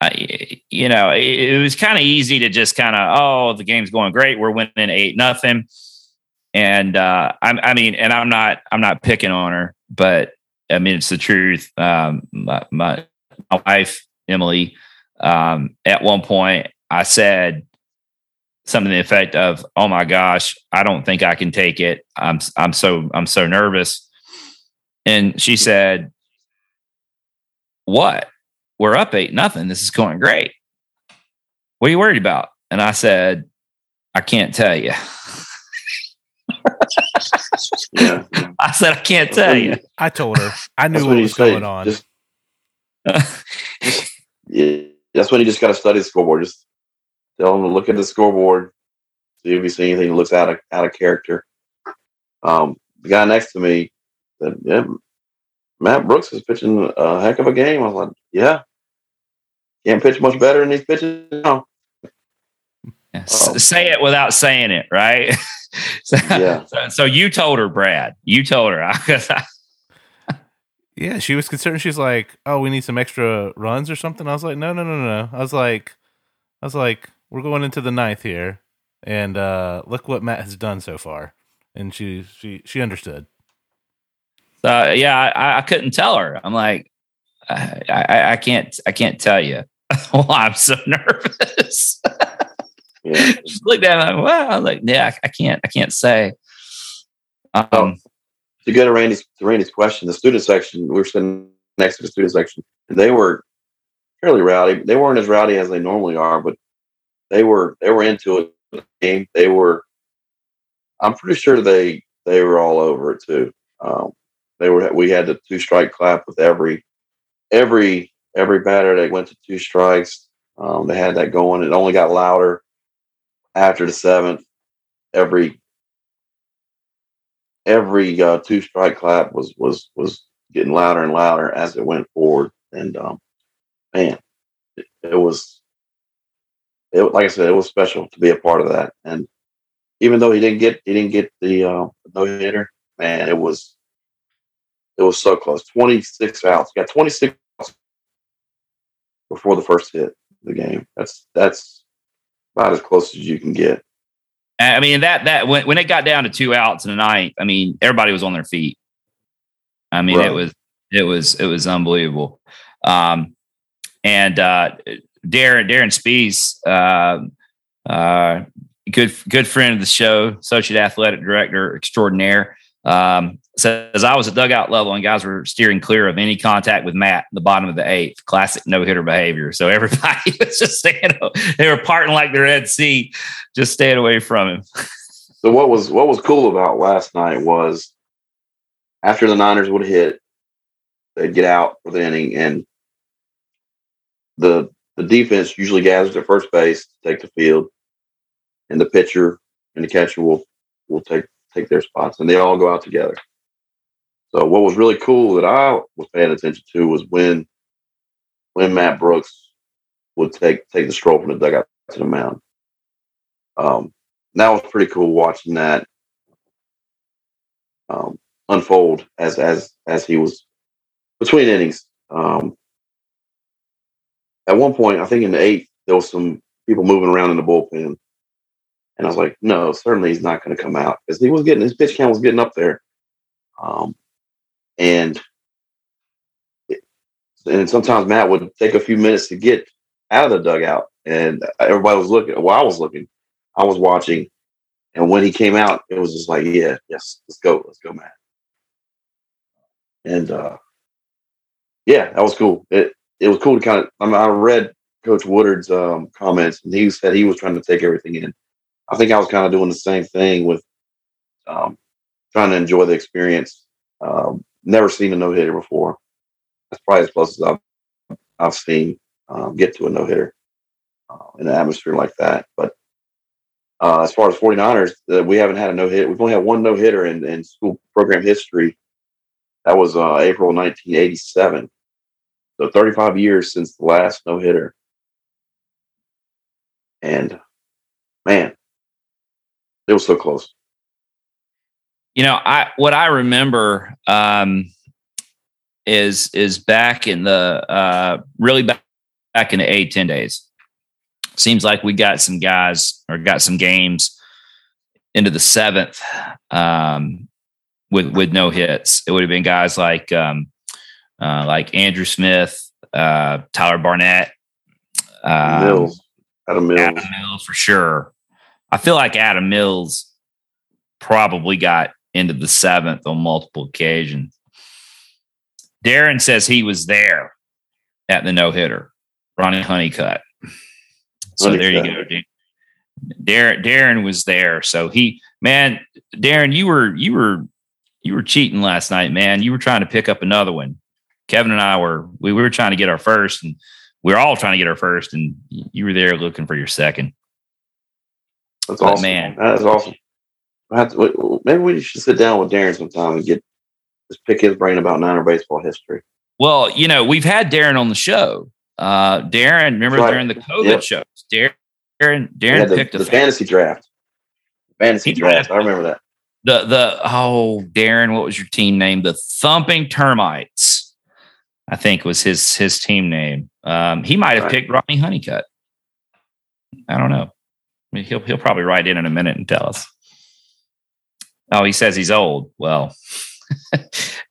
I, you know, it, it was kind of easy to just kind of, oh, the game's going great. We're winning eight, nothing. And uh, I, I mean, and I'm not, I'm not picking on her, but I mean, it's the truth. Um, my, my, my wife, Emily, um, at one point I said something to the effect of, oh my gosh, I don't think I can take it. I'm, I'm so, I'm so nervous. And she said, what? We're up eight, nothing. This is going great. What are you worried about? And I said, I can't tell you. Yeah. I said, I can't tell you. I told her. I knew what was going on. Just, just, yeah, that's when you just got to study the scoreboard. Just tell them to look at the scoreboard, see if you see anything that looks out of out of character. Um, the guy next to me said, yeah, Matt Brooks is pitching a heck of a game. I was like, yeah. Can't pitch much better than these pitches now. Yeah, say it without saying it, right? So, yeah. so, so you told her, Brad. You told her. I, yeah, she was concerned. She's like, "Oh, we need some extra runs or something." I was like, "No, no, no, no." I was like, "I was like, we're going into the ninth here, and uh, look what Matt has done so far." And she, she, she understood. Uh, yeah, I, I couldn't tell her. I'm like, I, I, I can't, I can't tell you. Well, I'm so nervous. Yeah. Just looked at him like, wow. I was like, yeah, I, I can't, I can't say. Um, um, to go to Randy's, to Randy's question, the student section, we were sitting next to the student section, and they were fairly rowdy. They weren't as rowdy as they normally are, but they were, they were into it. They were, I'm pretty sure they, they were all over it too. Um, they were, we had the two strike clap with every, every, every batter that went to two strikes. Um, they had that going. It only got louder. After the seventh, every every uh, two strike clap was was was getting louder and louder as it went forward, and um, man, it, it was it like I said, it was special to be a part of that. And even though he didn't get he didn't get the uh, no hitter, man, it was it was so close. twenty-six outs, he got twenty-six outs before the first hit of the game. That's that's. About as close as you can get. I mean, that that when, when it got down to two outs in the ninth, I mean, everybody was on their feet. I mean, right. it was it was it was unbelievable. Um, and uh, Darren Darren Spees, uh, uh, good good friend of the show, associate athletic director extraordinaire, um, says I was at dugout level and guys were steering clear of any contact with Matt. The bottom of the eighth, classic no hitter behavior. So everybody was just staying. They were parting like the Red Sea, just staying away from him. So what was what was cool about last night was after the Niners would hit, they'd get out for the inning, and the the defense usually gathers at first base to take the field, and the pitcher and the catcher will will take take their spots, and they all go out together. So what was really cool that I was paying attention to was when when Matt Brooks would take take the stroll from the dugout to the mound. Um, that was pretty cool watching that um, unfold as as as he was between innings. Um, at one point, I think in the eighth, there was some people moving around in the bullpen, and I was like, "No, certainly he's not going to come out," because he was getting his pitch count was getting up there. Um, And it, and sometimes Matt would take a few minutes to get out of the dugout, and everybody was looking. Well, I was looking, I was watching, and when he came out, it was just like, "Yeah, yes, let's go, let's go, Matt." And uh, yeah, that was cool. It it was cool to kind of. I mean, I read Coach Woodard's um, comments, and he said he was trying to take everything in. I think I was kind of doing the same thing with um, trying to enjoy the experience. Um, never seen a no hitter before. That's probably as close as I've I've seen um, get to a no hitter uh, in an atmosphere like that. But Uh, as far as 49ers, uh, we haven't had a no-hit. We've only had one no-hitter in, in school program history. That was uh, April nineteen eighty-seven. So thirty-five years since the last no-hitter. And, man, it was so close. You know, I what I remember um, is is back in the uh, really back, back in the eight ten days. Seems like we got some guys or got some games into the seventh um, with with no hits. It would have been guys like um, uh, like Andrew Smith, uh, Tyler Barnett, um, Mills, Adam Mills, Adam Mills for sure. I feel like Adam Mills probably got into the seventh on multiple occasions. Darren says he was there at the no hitter. Ronnie Honeycutt. So there you go, dude. Darren. Darren was there. So he, man, Darren, you were you were you were cheating last night, man. You were trying to pick up another one. Kevin and I were we, we were trying to get our first, and we were all trying to get our first, and you were there looking for your second. That's but awesome, man. That's awesome. I have to, maybe we should sit down with Darren sometime and get just pick his brain about Niner baseball history. Well, you know, we've had Darren on the show. Uh, Darren, remember right. during the COVID yep. shows, Darren, Darren yeah, the, picked a the fantasy draft. Fantasy he draft. I remember that. The the oh Darren, what was your team name? The Thumping Termites, I think was his his team name. Um, he might have right. picked Ronnie Honeycutt. I don't know. I mean, he'll he'll probably write in in a minute and tell us. Oh, he says he's old. Well,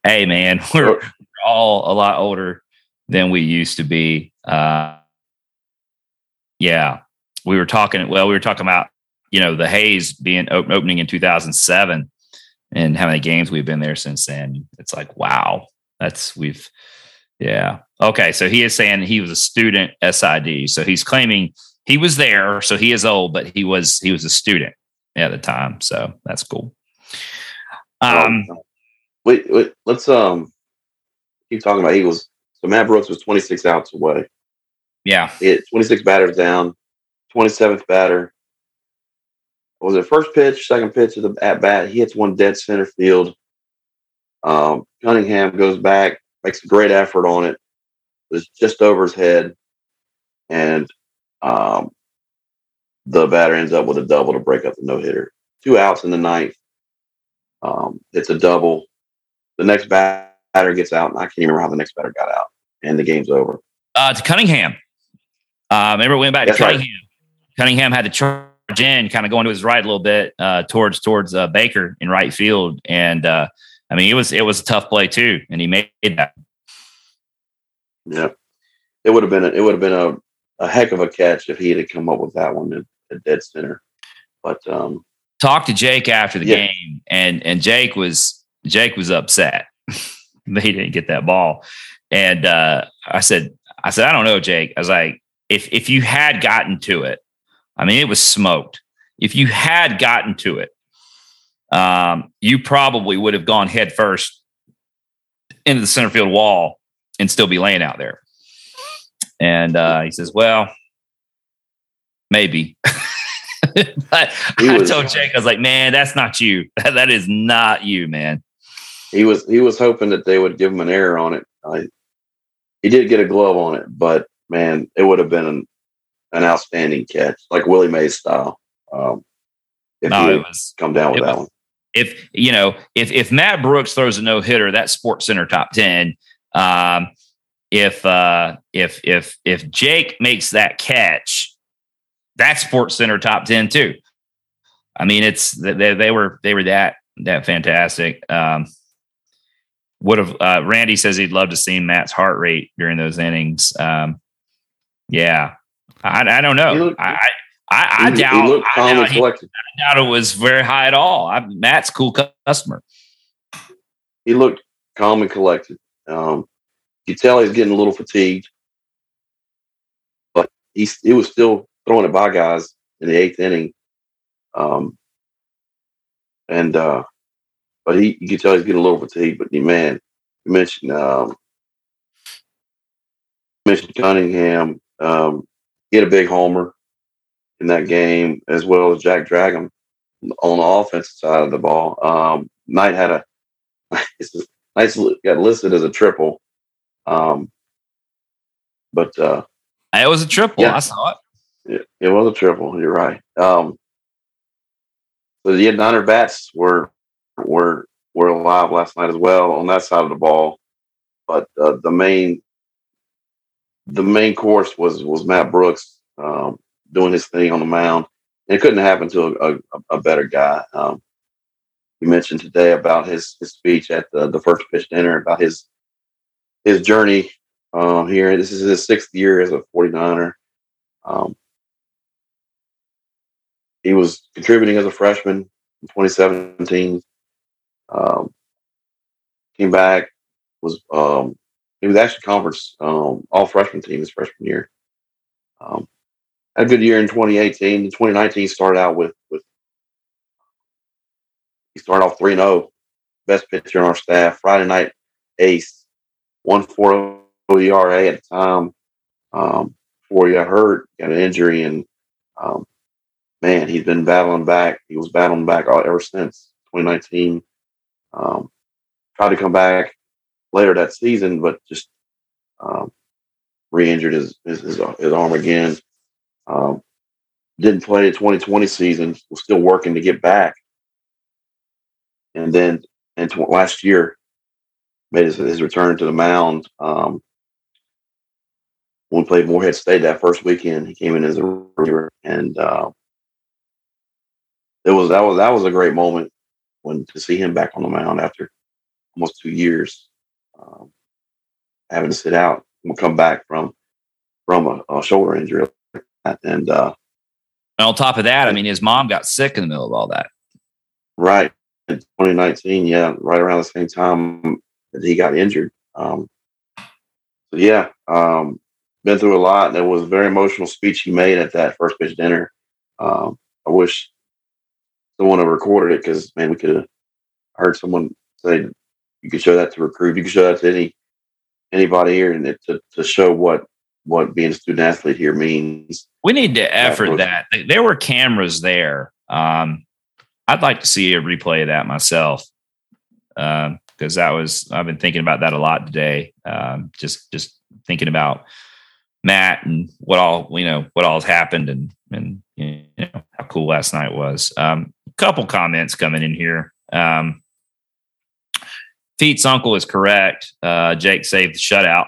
hey man, we're, we're all a lot older than we used to be. Uh, yeah, we were talking. Well, we were talking about you know the Hayes being open, opening in two thousand seven, and how many games we've been there since then. It's like wow, that's we've yeah okay. So he is saying he was a student S I D. So he's claiming he was there. So he is old, but he was he was a student at the time. So that's cool. Um, wait, wait let's um keep talking about Eagles. So Matt Brooks was twenty-six outs away. Yeah. He hit twenty-six batters down, twenty-seventh batter. What was it first pitch, second pitch of the at-bat? He hits one dead center field. Um, Cunningham goes back, makes a great effort on it. It was just over his head. And um, the batter ends up with a double to break up the no-hitter. Two outs in the ninth. Um, it's a double. The next batter. batter gets out, and I can't even remember how the next batter got out, and the game's over. Uh, to Cunningham. Uh, remember, we went back That's to Cunningham. Right. Cunningham had to charge in, kind of going to his right a little bit uh, towards towards uh, Baker in right field, and uh, I mean, it was it was a tough play too, and he made that. Yeah, it would have been a, it would have been a, a heck of a catch if he had come up with that one at dead center. But um, talked to Jake after the yeah. game, and and Jake was Jake was upset. He didn't get that ball. And uh, I said, I said, I don't know, Jake. I was like, if if you had gotten to it, I mean, it was smoked. If you had gotten to it, um, you probably would have gone head first into the center field wall and still be laying out there. And uh, he says, well, maybe. But I told Jake, I was like, man, that's not you. That is not you, man. He was he was hoping that they would give him an error on it. I, he did get a glove on it, but man, it would have been an, an outstanding catch, like Willie Mays style. Um, if no, he it was, come down with that was, one, if you know, if if Matt Brooks throws a no hitter, that's Sports Center top ten. Um, if uh, if if if Jake makes that catch, that's Sports Center top ten too. I mean, it's they they were they were that that fantastic. Um, Would have uh, Randy says he'd love to see Matt's heart rate during those innings. Um, yeah, I, I don't know. Looked, I, I, I, he, doubt, he I, doubt he, I doubt it was very high at all. I, Matt's a cool customer. He looked calm and collected. Um, you tell he's getting a little fatigued, but he he was still throwing it by guys in the eighth inning. Um, and uh. But he, you can tell he's getting a little fatigued. But man, you mentioned um, mentioned Cunningham. Um, he had a big homer. in that game, as well as Jack Dragon on the offensive side of the ball. Um, Knight had a nice, got listed as a triple. Um, but uh, it was a triple. Yeah. I saw it. It, it was a triple. You're right. Um, so the Niner bats were were were alive last night as well on that side of the ball. But uh, the main the main course was was Matt Brooks um, doing his thing on the mound. And it couldn't happen to a, a, a better guy. Um, you mentioned today about his, his speech at the, the first pitch dinner about his his journey um, here. This is his sixth year as a forty-niner. Um, He was contributing as a freshman in twenty seventeen. Um, came back, was um, he was actually conference um, all freshman team his freshman year. Um, had a good year in twenty eighteen. In twenty nineteen, started out with with he started off three and zero, best pitcher on our staff. Friday night ace, one four E R A at the time. Um, before he got hurt, got an injury and. Um, Man, he's been battling back. He was battling back all, ever since twenty nineteen. Um, tried to come back later that season, but just um, re-injured his his, his his arm again. Um, didn't play the twenty twenty season. Was still working to get back. And then and t- last year, made his, his return to the mound. Um, when we played Morehead State that first weekend, he came in as a reliever and. Uh, It was that was that was a great moment when to see him back on the mound after almost two years um, having to sit out and come back from from a, a shoulder injury like that. And uh, and on top of that, I mean, his mom got sick in the middle of all that. Right in twenty nineteen, yeah, right around the same time that he got injured. Um, so yeah, um, been through a lot. There was a very emotional speech he made at that first pitch dinner. Um, I wish. The one who recorded it because man, we could have heard someone say you could show that to recruit, you could show that to any anybody here, and it, to to show what what being a student athlete here means. We need to effort that. that. There were cameras there. Um, I'd like to see a replay of that myself because um, that was I've been thinking about that a lot today. Um, just just thinking about Matt and what all you know, what all's happened, and and you know how cool last night was. Um, Couple comments coming in here. Um, Pete's uncle is correct. Uh, Jake saved the shutout,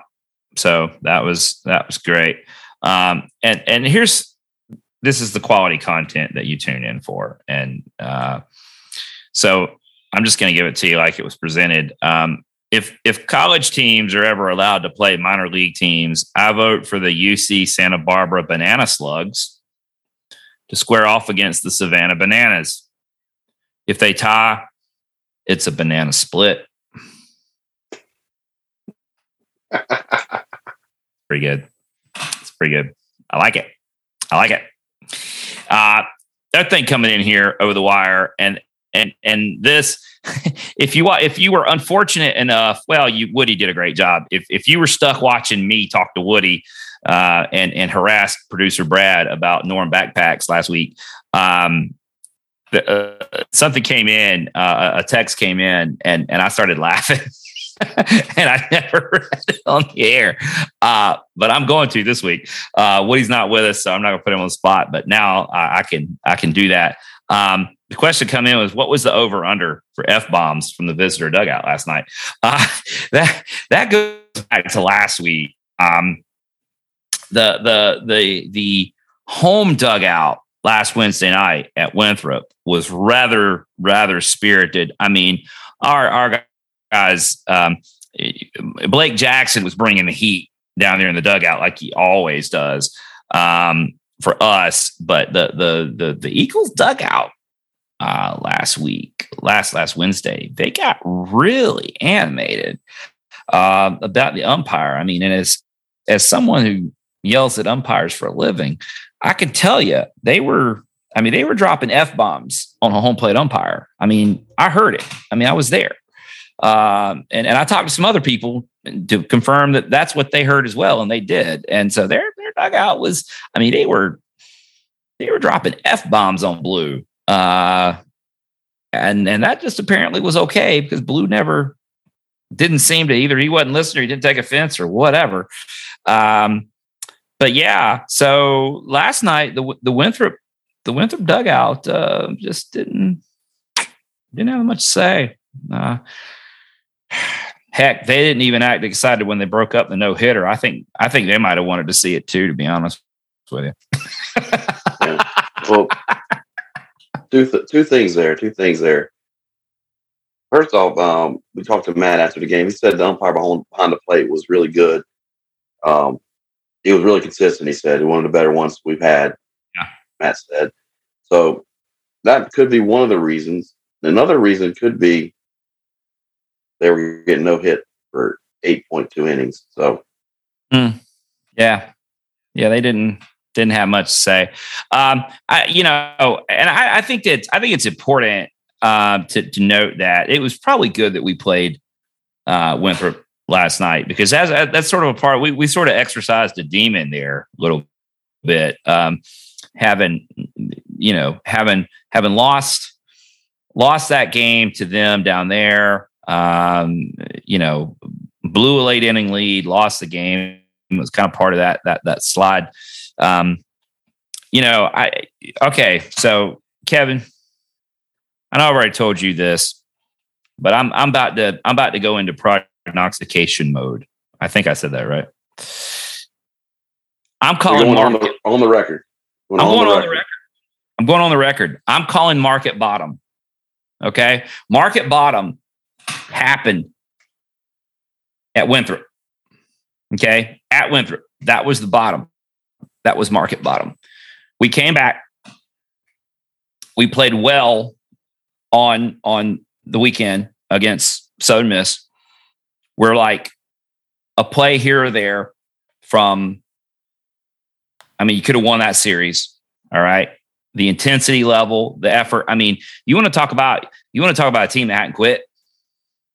so that was that was great. Um, and and here's this is the quality content that you tune in for, and uh, so I'm just going to give it to you like it was presented. Um, if if college teams are ever allowed to play minor league teams, I vote for the U C Santa Barbara Banana Slugs to square off against the Savannah Bananas. If they tie, it's a banana split. Pretty good. It's pretty good. I like it. I like it. Uh, that thing coming in here over the wire, and and and this, if you if you were unfortunate enough, well, you Woody did a great job. If if you were stuck watching me talk to Woody uh, and and harass producer Brad about Norm backpacks last week. Um, The, uh, something came in, uh, a text came in, and and I started laughing, and I never read it on the air. Uh, but I'm going to this week. Uh, Woody's not with us, so I'm not going to put him on the spot. But now I, I can I can do that. Um, the question come in was, what was the over under for F bombs from the visitor dugout last night? Uh, that that goes back to last week. Um, the the the the home dugout. Last Wednesday night at Winthrop was rather, rather spirited. I mean, our our guys, um, Blake Jackson was bringing the heat down there in the dugout like he always does um, for us. But the the the, the Eagles dugout uh, last week, last last Wednesday, they got really animated uh, about the umpire. I mean, and as as someone who yells at umpires for a living. I can tell you, they were, I mean, they were dropping F-bombs on a home plate umpire. I mean, I heard it. I mean, I was there. Um, and, and I talked to some other people to confirm that that's what they heard as well, and they did. And so their, their dugout was, I mean, they were, They were dropping F-bombs on Blue. Uh, and and that just apparently was okay because Blue never didn't seem to either. He wasn't listening. He didn't take offense or whatever. Um, but yeah, so last night, the the Winthrop, the Winthrop dugout uh, just didn't, didn't have much to say. Uh, heck, they didn't even act excited when they broke up the no hitter. I think, I think they might've wanted to see it too, to be honest with you. Yeah. Well, two, th- two things there, two things there. First off, um, we talked to Matt after the game. He said the umpire behind the plate was really good. Um, he was really consistent. He said one of the better ones we've had. Yeah. Matt said, so that could be one of the reasons. Another reason could be they were getting no hit for eight point two innings. So, mm. yeah, yeah, they didn't didn't have much to say. Um, I, you know, and I, I think that I think it's important. Uh, to, to note that it was probably good that we played uh, Winthrop last night because that's, that's sort of a part we, we sort of exercised a demon there a little bit. Um, having, you know, having, having lost, lost that game to them down there, um, you know, blew a late inning lead, lost the game. It was kind of part of that, that, that slide. Um, you know, I, okay. So Kevin, I know I've already told you this, but I'm I'm about to I'm about to go into prognostication mode. I think I said that right. I'm calling market, on, the, on the record. Going I'm on going the on record. the record. I'm going on the record. I'm calling market bottom. Okay, market bottom happened at Winthrop. Okay, at Winthrop, that was the bottom. That was market bottom. We came back. We played well. On on the weekend against Southern Miss, we're like a play here or there from, I mean, you could have won that series, all right? The intensity level, the effort. I mean, you want to talk about you want to talk about a team that hadn't quit?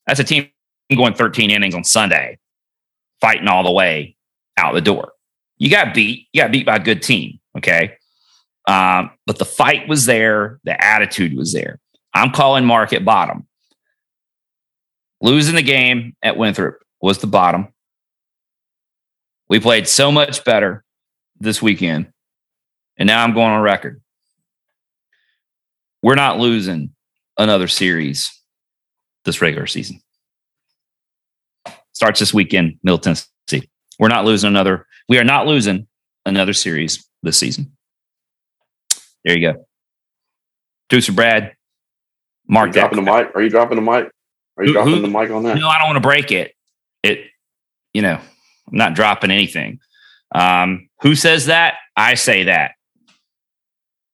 That's a team going thirteen innings on Sunday, fighting all the way out the door. You got beat. You got beat by a good team, okay? Um, but the fight was there. The attitude was there. I'm calling market bottom. Losing the game at Winthrop was the bottom. We played so much better this weekend. And now I'm going on record. We're not losing another series this regular season. Starts this weekend, Middle Tennessee. We're not losing another. We are not losing another series this season. There you go. Producer Brad. Mark, are you dropping the mic? Are you dropping the mic? Are you who, dropping who, the mic on that? No, I don't want to break it. It, you know, I'm not dropping anything. Um, who says that? I say that.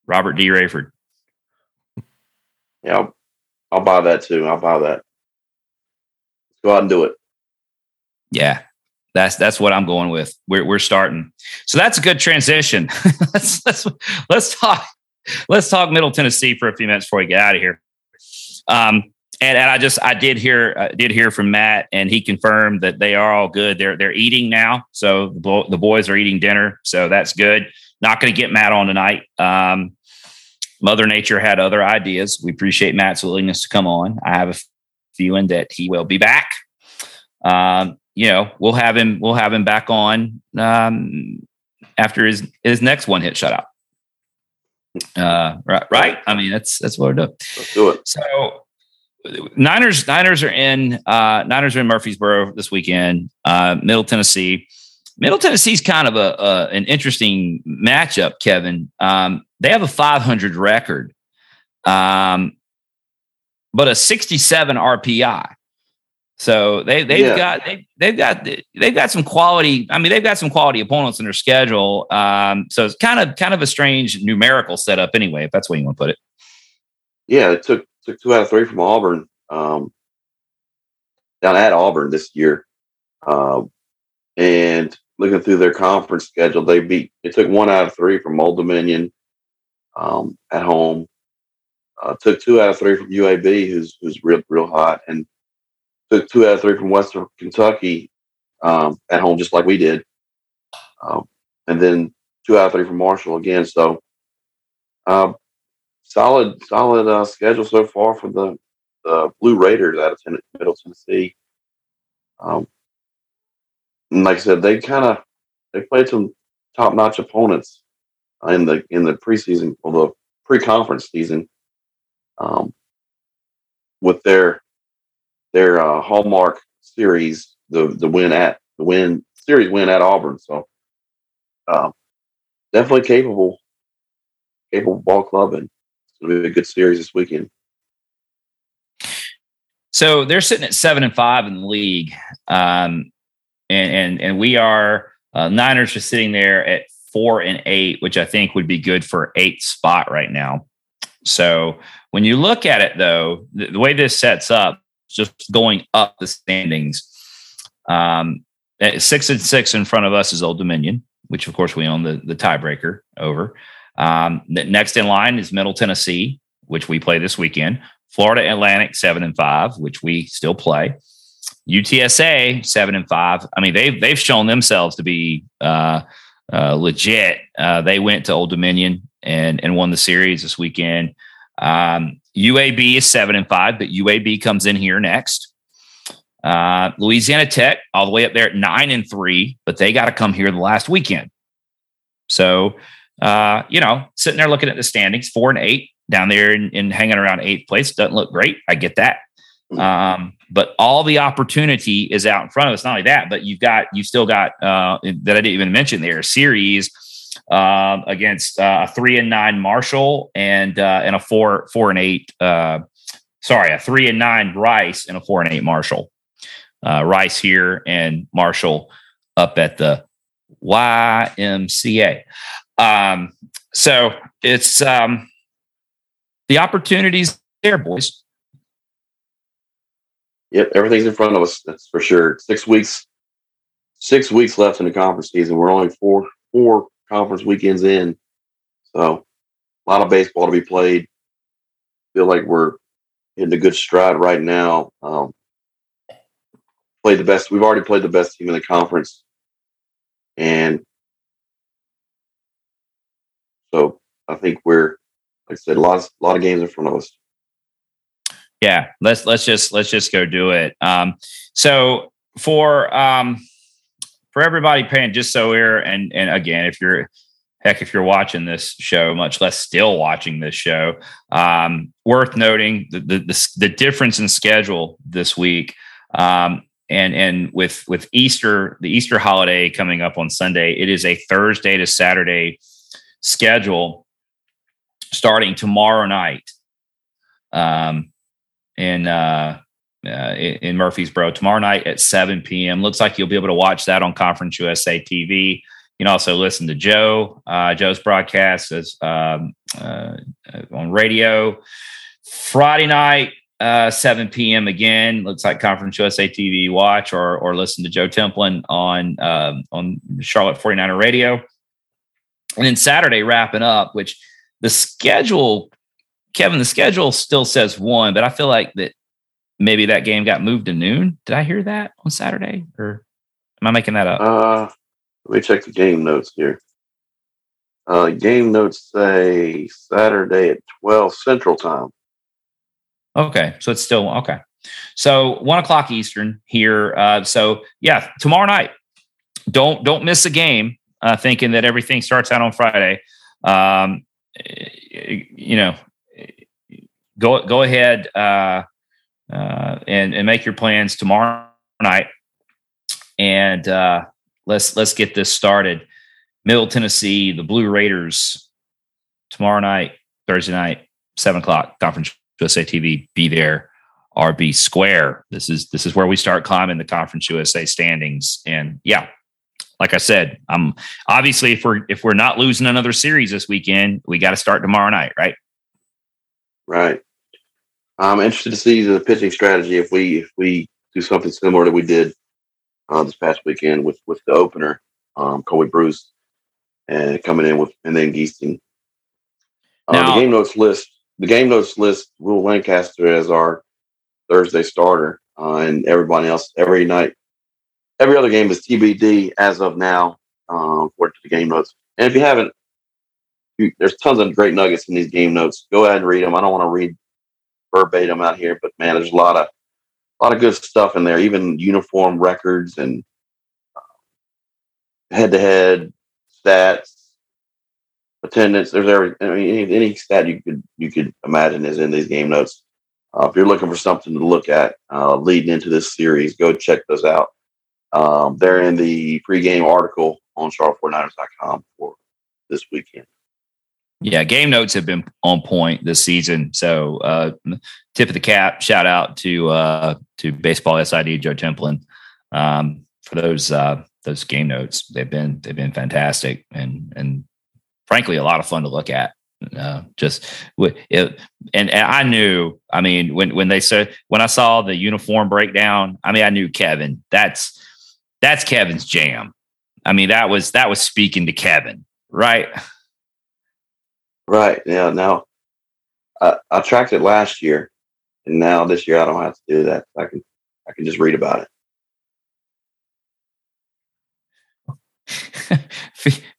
Robert D. Rayford. Yeah, I'll, I'll buy that too. I'll buy that. Go out and do it. Yeah, that's that's what I'm going with. We're we're starting. So that's a good transition. let's, let's let's talk. Let's talk Middle Tennessee for a few minutes before we get out of here. Um, and, and I just, I did hear, uh, did hear from Matt and he confirmed that they are all good. They're, they're eating now. So the, bo- the boys are eating dinner. So that's good. Not going to get Matt on tonight. Um, Mother Nature had other ideas. We appreciate Matt's willingness to come on. I have a feeling that he will be back. Um, you know, we'll have him, we'll have him back on, um, after his, his next one hit shutout. Uh, right, right. I mean, that's that's what we're doing. Let's do it. So, Niners, Niners are in. Uh, Niners are in Murfreesboro this weekend. Uh, Middle Tennessee, Middle Tennessee's kind of a, a an interesting matchup. Kevin, um, they have a five hundred record, um, but a sixty-seven R P I. So they they've yeah. got they they've got they've got some quality. I mean, they've got some quality opponents in their schedule. Um, so it's kind of kind of a strange numerical setup, anyway, if that's the way you want to put it. Yeah, it took took two out of three from Auburn um, down at Auburn this year. Um, and looking through their conference schedule, they beat. It took one out of three from Old Dominion um, at home. Uh, took two out of three from U A B, who's who's real real hot and. Took two out of three from Western Kentucky um, at home, just like we did. Um, and then two out of three from Marshall again. So Um, solid, solid uh, schedule so far for the, the Blue Raiders out of Ten- Middle Tennessee. Um, and like I said, they kind of they played some top-notch opponents in the in the preseason or the pre-conference season. Um, with their their uh, hallmark series, the the win at the win series win at Auburn. So uh, definitely capable. Capable ball club, and it's going to be a good series this weekend. So they're sitting at seven and five in the league, um, and and and we are uh, Niners are sitting there at four and eight, which I think would be good for eighth spot right now. So when you look at it, though, the, the way this sets up, just going up the standings, um, at six and six in front of us is Old Dominion, which of course we own the the tiebreaker over. Um, next in line is Middle Tennessee, which we play this weekend. Florida Atlantic seven and five, which we still play. U T S A seven and five. I mean, they've they've shown themselves to be uh, uh, legit. Uh, they went to Old Dominion and and won the series this weekend. Um, U A B is seven and five, but U A B comes in here next. Uh, Louisiana Tech all the way up there at nine and three, but they got to come here the last weekend. So. Uh, you know, sitting there looking at the standings, four and eight down there and, and hanging around eighth place. Doesn't look great. I get that. Um, but all the opportunity is out in front of us. Not only that, but you've got, you've still got, uh, that I didn't even mention there, a series, um, against, uh, a three and nine Marshall and, uh, and a four, four and eight, uh, sorry, a three and nine Rice and a four and eight Marshall, uh, Rice here and Marshall up at the Y M C A. Um, so it's, um, the opportunities there, boys. Yep. Everything's in front of us. That's for sure. Six weeks, six weeks left in the conference season. We're only four, four conference weekends in. So a lot of baseball to be played. Feel like we're in a good stride right now. Um, played the best. We've already played the best team in the conference, and so I think we're, like I said, a lot of, a lot of games in front of us. Yeah, let's let's just let's just go do it. Um, so for um, for everybody paying just so here, and and again, if you're heck, if you're watching this show, much less still watching this show, um, worth noting the, the the the difference in schedule this week, um, and and with with Easter, the Easter holiday coming up on Sunday, it is a Thursday to Saturday schedule starting tomorrow night um, in, uh, uh, in Murfreesboro. Tomorrow night at seven p.m. Looks like you'll be able to watch that on Conference U S A T V. You can also listen to Joe. Uh, Joe's broadcast is um, uh, on radio. Friday night, uh, seven p.m. again. Looks like Conference U S A T V watch or or listen to Joe Templin on, um, on Charlotte forty-niner radio. And then Saturday wrapping up, which the schedule, Kevin, the schedule still says one, but I feel like that maybe that game got moved to noon. Did I hear that on Saturday, or am I making that up? Uh, let me check the game notes here. Uh, game notes say Saturday at twelve Central Time. Okay, so it's still okay. So one o'clock Eastern here. Uh, so yeah, tomorrow night. Don't don't miss a game. Uh, thinking that everything starts out on Friday, um, you know, go go ahead uh, uh, and and make your plans tomorrow night, and uh, let's let's get this started. Middle Tennessee, the Blue Raiders, tomorrow night, Thursday night, seven o'clock, Conference U S A T V. Be there, or be square. This is this is where we start climbing the Conference U S A standings, and yeah. Like I said, um, obviously, if we're if we're not losing another series this weekend, we got to start tomorrow night, right? Right. I'm interested to see the pitching strategy if we if we do something similar that we did uh, this past weekend with with the opener, um, Colby Bruce, and coming in with and then Geesting. Um, now, the game notes list the game notes list Will Lancaster as our Thursday starter, uh, and everybody else every night. Every other game is T B D as of now, um, according to the game notes. And if you haven't you, there's tons of great nuggets in these game notes. Go ahead and read them. I don't want to read verbatim out here, but man, there's a lot of a lot of good stuff in there. Even uniform records and uh, head-to-head stats, attendance. There's every I mean, any, any stat you could you could imagine is in these game notes. Uh, if you're looking for something to look at uh, leading into this series, go check those out. Um, they're in the pregame article on Charlotte forty-niners dot com for this weekend. Yeah, game notes have been on point this season. So uh, tip of the cap, shout out to uh, to Baseball S I D Joe Templin um, for those uh, those game notes. They've been they've been fantastic and and frankly a lot of fun to look at. Uh, just it, and, and I knew. I mean, when when they said when I saw the uniform breakdown, I mean, I knew Kevin. That's that's Kevin's jam. I mean, that was that was speaking to Kevin, right? Right. Yeah. Now, I, I tracked it last year, and now this year I don't have to do that. I can I can just read about it.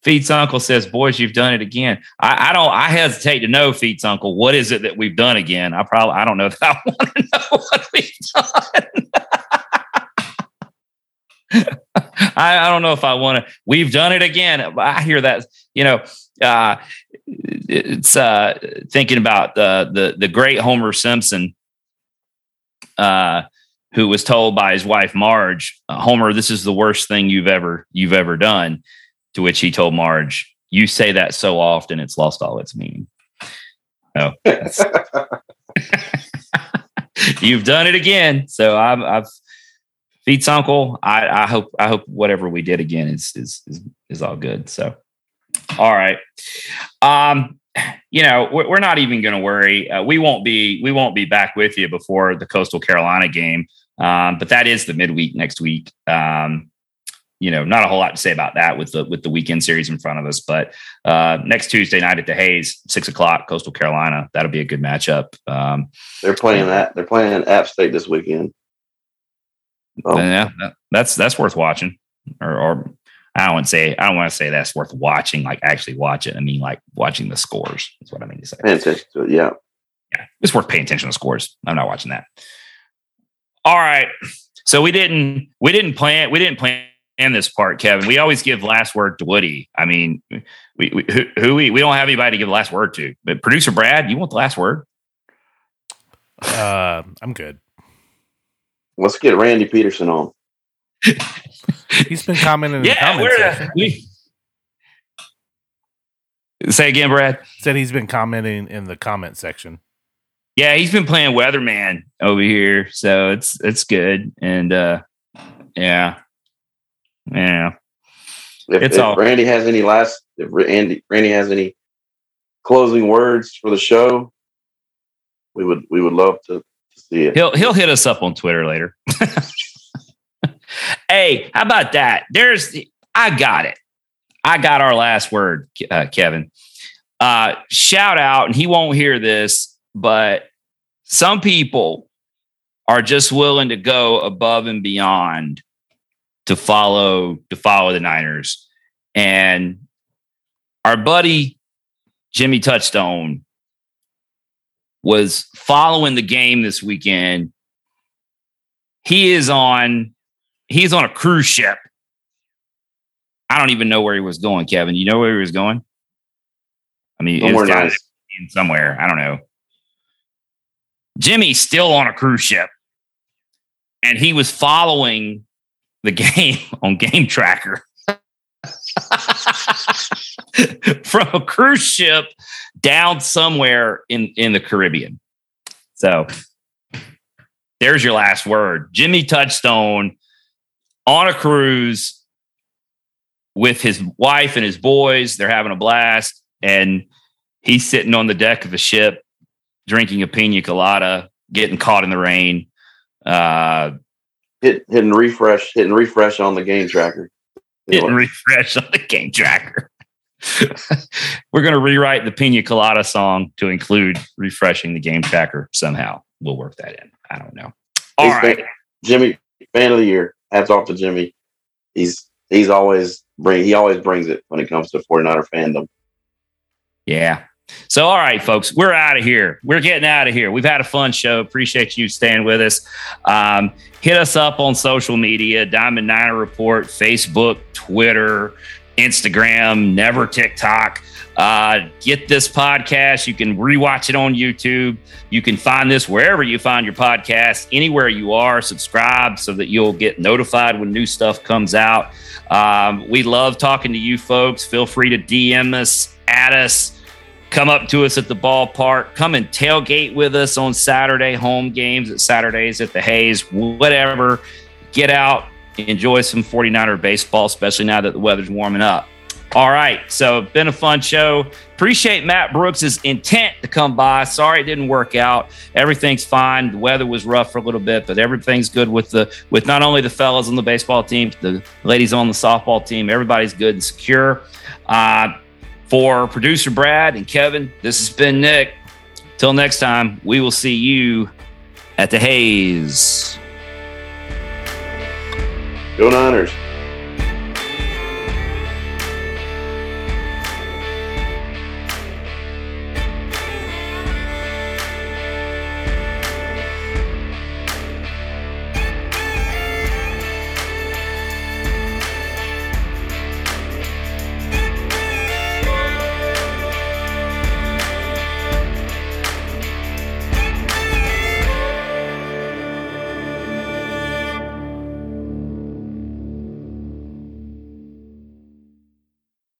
Feet's uncle says, boys, you've done it again. I, I don't, I hesitate to know, Feet's uncle, what is it that we've done again? I probably, I don't know that I want to know what we've done. I, I don't know if I want to, we've done it again. I hear that, you know, uh, it's uh, thinking about uh, the, the great Homer Simpson, uh, who was told by his wife, Marge, Homer, this is the worst thing you've ever, you've ever done. To which he told Marge, you say that so often, it's lost all its meaning. No, you've done it again. So I've, I've Feet's uncle. I, I hope, I hope whatever we did again is, is, is, is all good. So, all right. Um, you know, we're, we're not even going to worry. Uh, we won't be, we won't be back with you before the Coastal Carolina game. Um, but that is the midweek next week. Um, you know, not a whole lot to say about that with the, with the weekend series in front of us, but uh, next Tuesday night at the Hayes, six o'clock, Coastal Carolina, that'll be a good matchup. Um, they're playing that they're playing App State this weekend. So. Yeah. That's, that's worth watching or, or I don't want to say, I don't want to say that's worth watching. Like actually watch it. I mean, like watching the scores is what I mean to say. Paying attention to it, yeah. Yeah. It's worth paying attention to scores. I'm not watching that. All right. So we didn't, we didn't plan. We didn't plan. And this part, Kevin, we always give last word to Woody. I mean, we, we who, who we we don't have anybody to give the last word to. But producer Brad, you want the last word? Uh, I'm good. Let's get Randy Peterson on. He's been commenting. Yeah, in the we're uh, we... say again, Brad. Said he's been commenting in the comment section. Yeah, he's been playing weatherman over here, so it's it's good. And uh, yeah. Yeah, if, it's if all. Randy has any last, if Randy, Randy has any closing words for the show, we would we would love to, to see it. He'll he'll hit us up on Twitter later. Hey, how about that? There's the, I got it. I got our last word, uh, Kevin. Uh, shout out, and he won't hear this, but some people are just willing to go above and beyond. to follow, to follow the Niners. And our buddy, Jimmy Touchstone, was following the game this weekend. He is on, he's on a cruise ship. I don't even know where he was going, Kevin. You know where he was going? I mean, it was down in somewhere. I don't know. Jimmy's still on a cruise ship. And he was following the game on Game Tracker from a cruise ship down somewhere in, in the Caribbean. So there's your last word. Jimmy Touchstone on a cruise with his wife and his boys. They're having a blast. And he's sitting on the deck of a ship, drinking a pina colada, getting caught in the rain. Uh, Hit, hit and refresh, hit and refresh on the game tracker. Hit and refresh on the game tracker. We're going to rewrite the Pina Colada song to include refreshing the game tracker somehow. We'll work that in. I don't know. All he's right. Fan, Jimmy, fan of the year. Hats off to Jimmy. He's he's always bring he always brings it when it comes to forty-niner fandom. Yeah. So, all right, folks, we're out of here. We're getting out of here. We've had a fun show. Appreciate you staying with us. Um, hit us up on social media, Diamond Niner Report, Facebook, Twitter, Instagram, never TikTok. Uh, get this podcast. You can rewatch it on YouTube. You can find this wherever you find your podcast, anywhere you are. Subscribe so that you'll get notified when new stuff comes out. Um, we love talking to you folks. Feel free to D M us, at us. Come up to us at the ballpark. Come and tailgate with us on Saturday home games, at Saturdays at the Hayes, whatever. Get out, enjoy some forty-niner baseball, especially now that the weather's warming up. All right, so been a fun show. Appreciate Matt Brooks' intent to come by. Sorry it didn't work out. Everything's fine. The weather was rough for a little bit, but everything's good with the with not only the fellas on the baseball team, the ladies on the softball team. Everybody's good and secure. Uh, For producer Brad and Kevin, this has been Nick. Till next time, we will see you at the Hayes. Go Niners.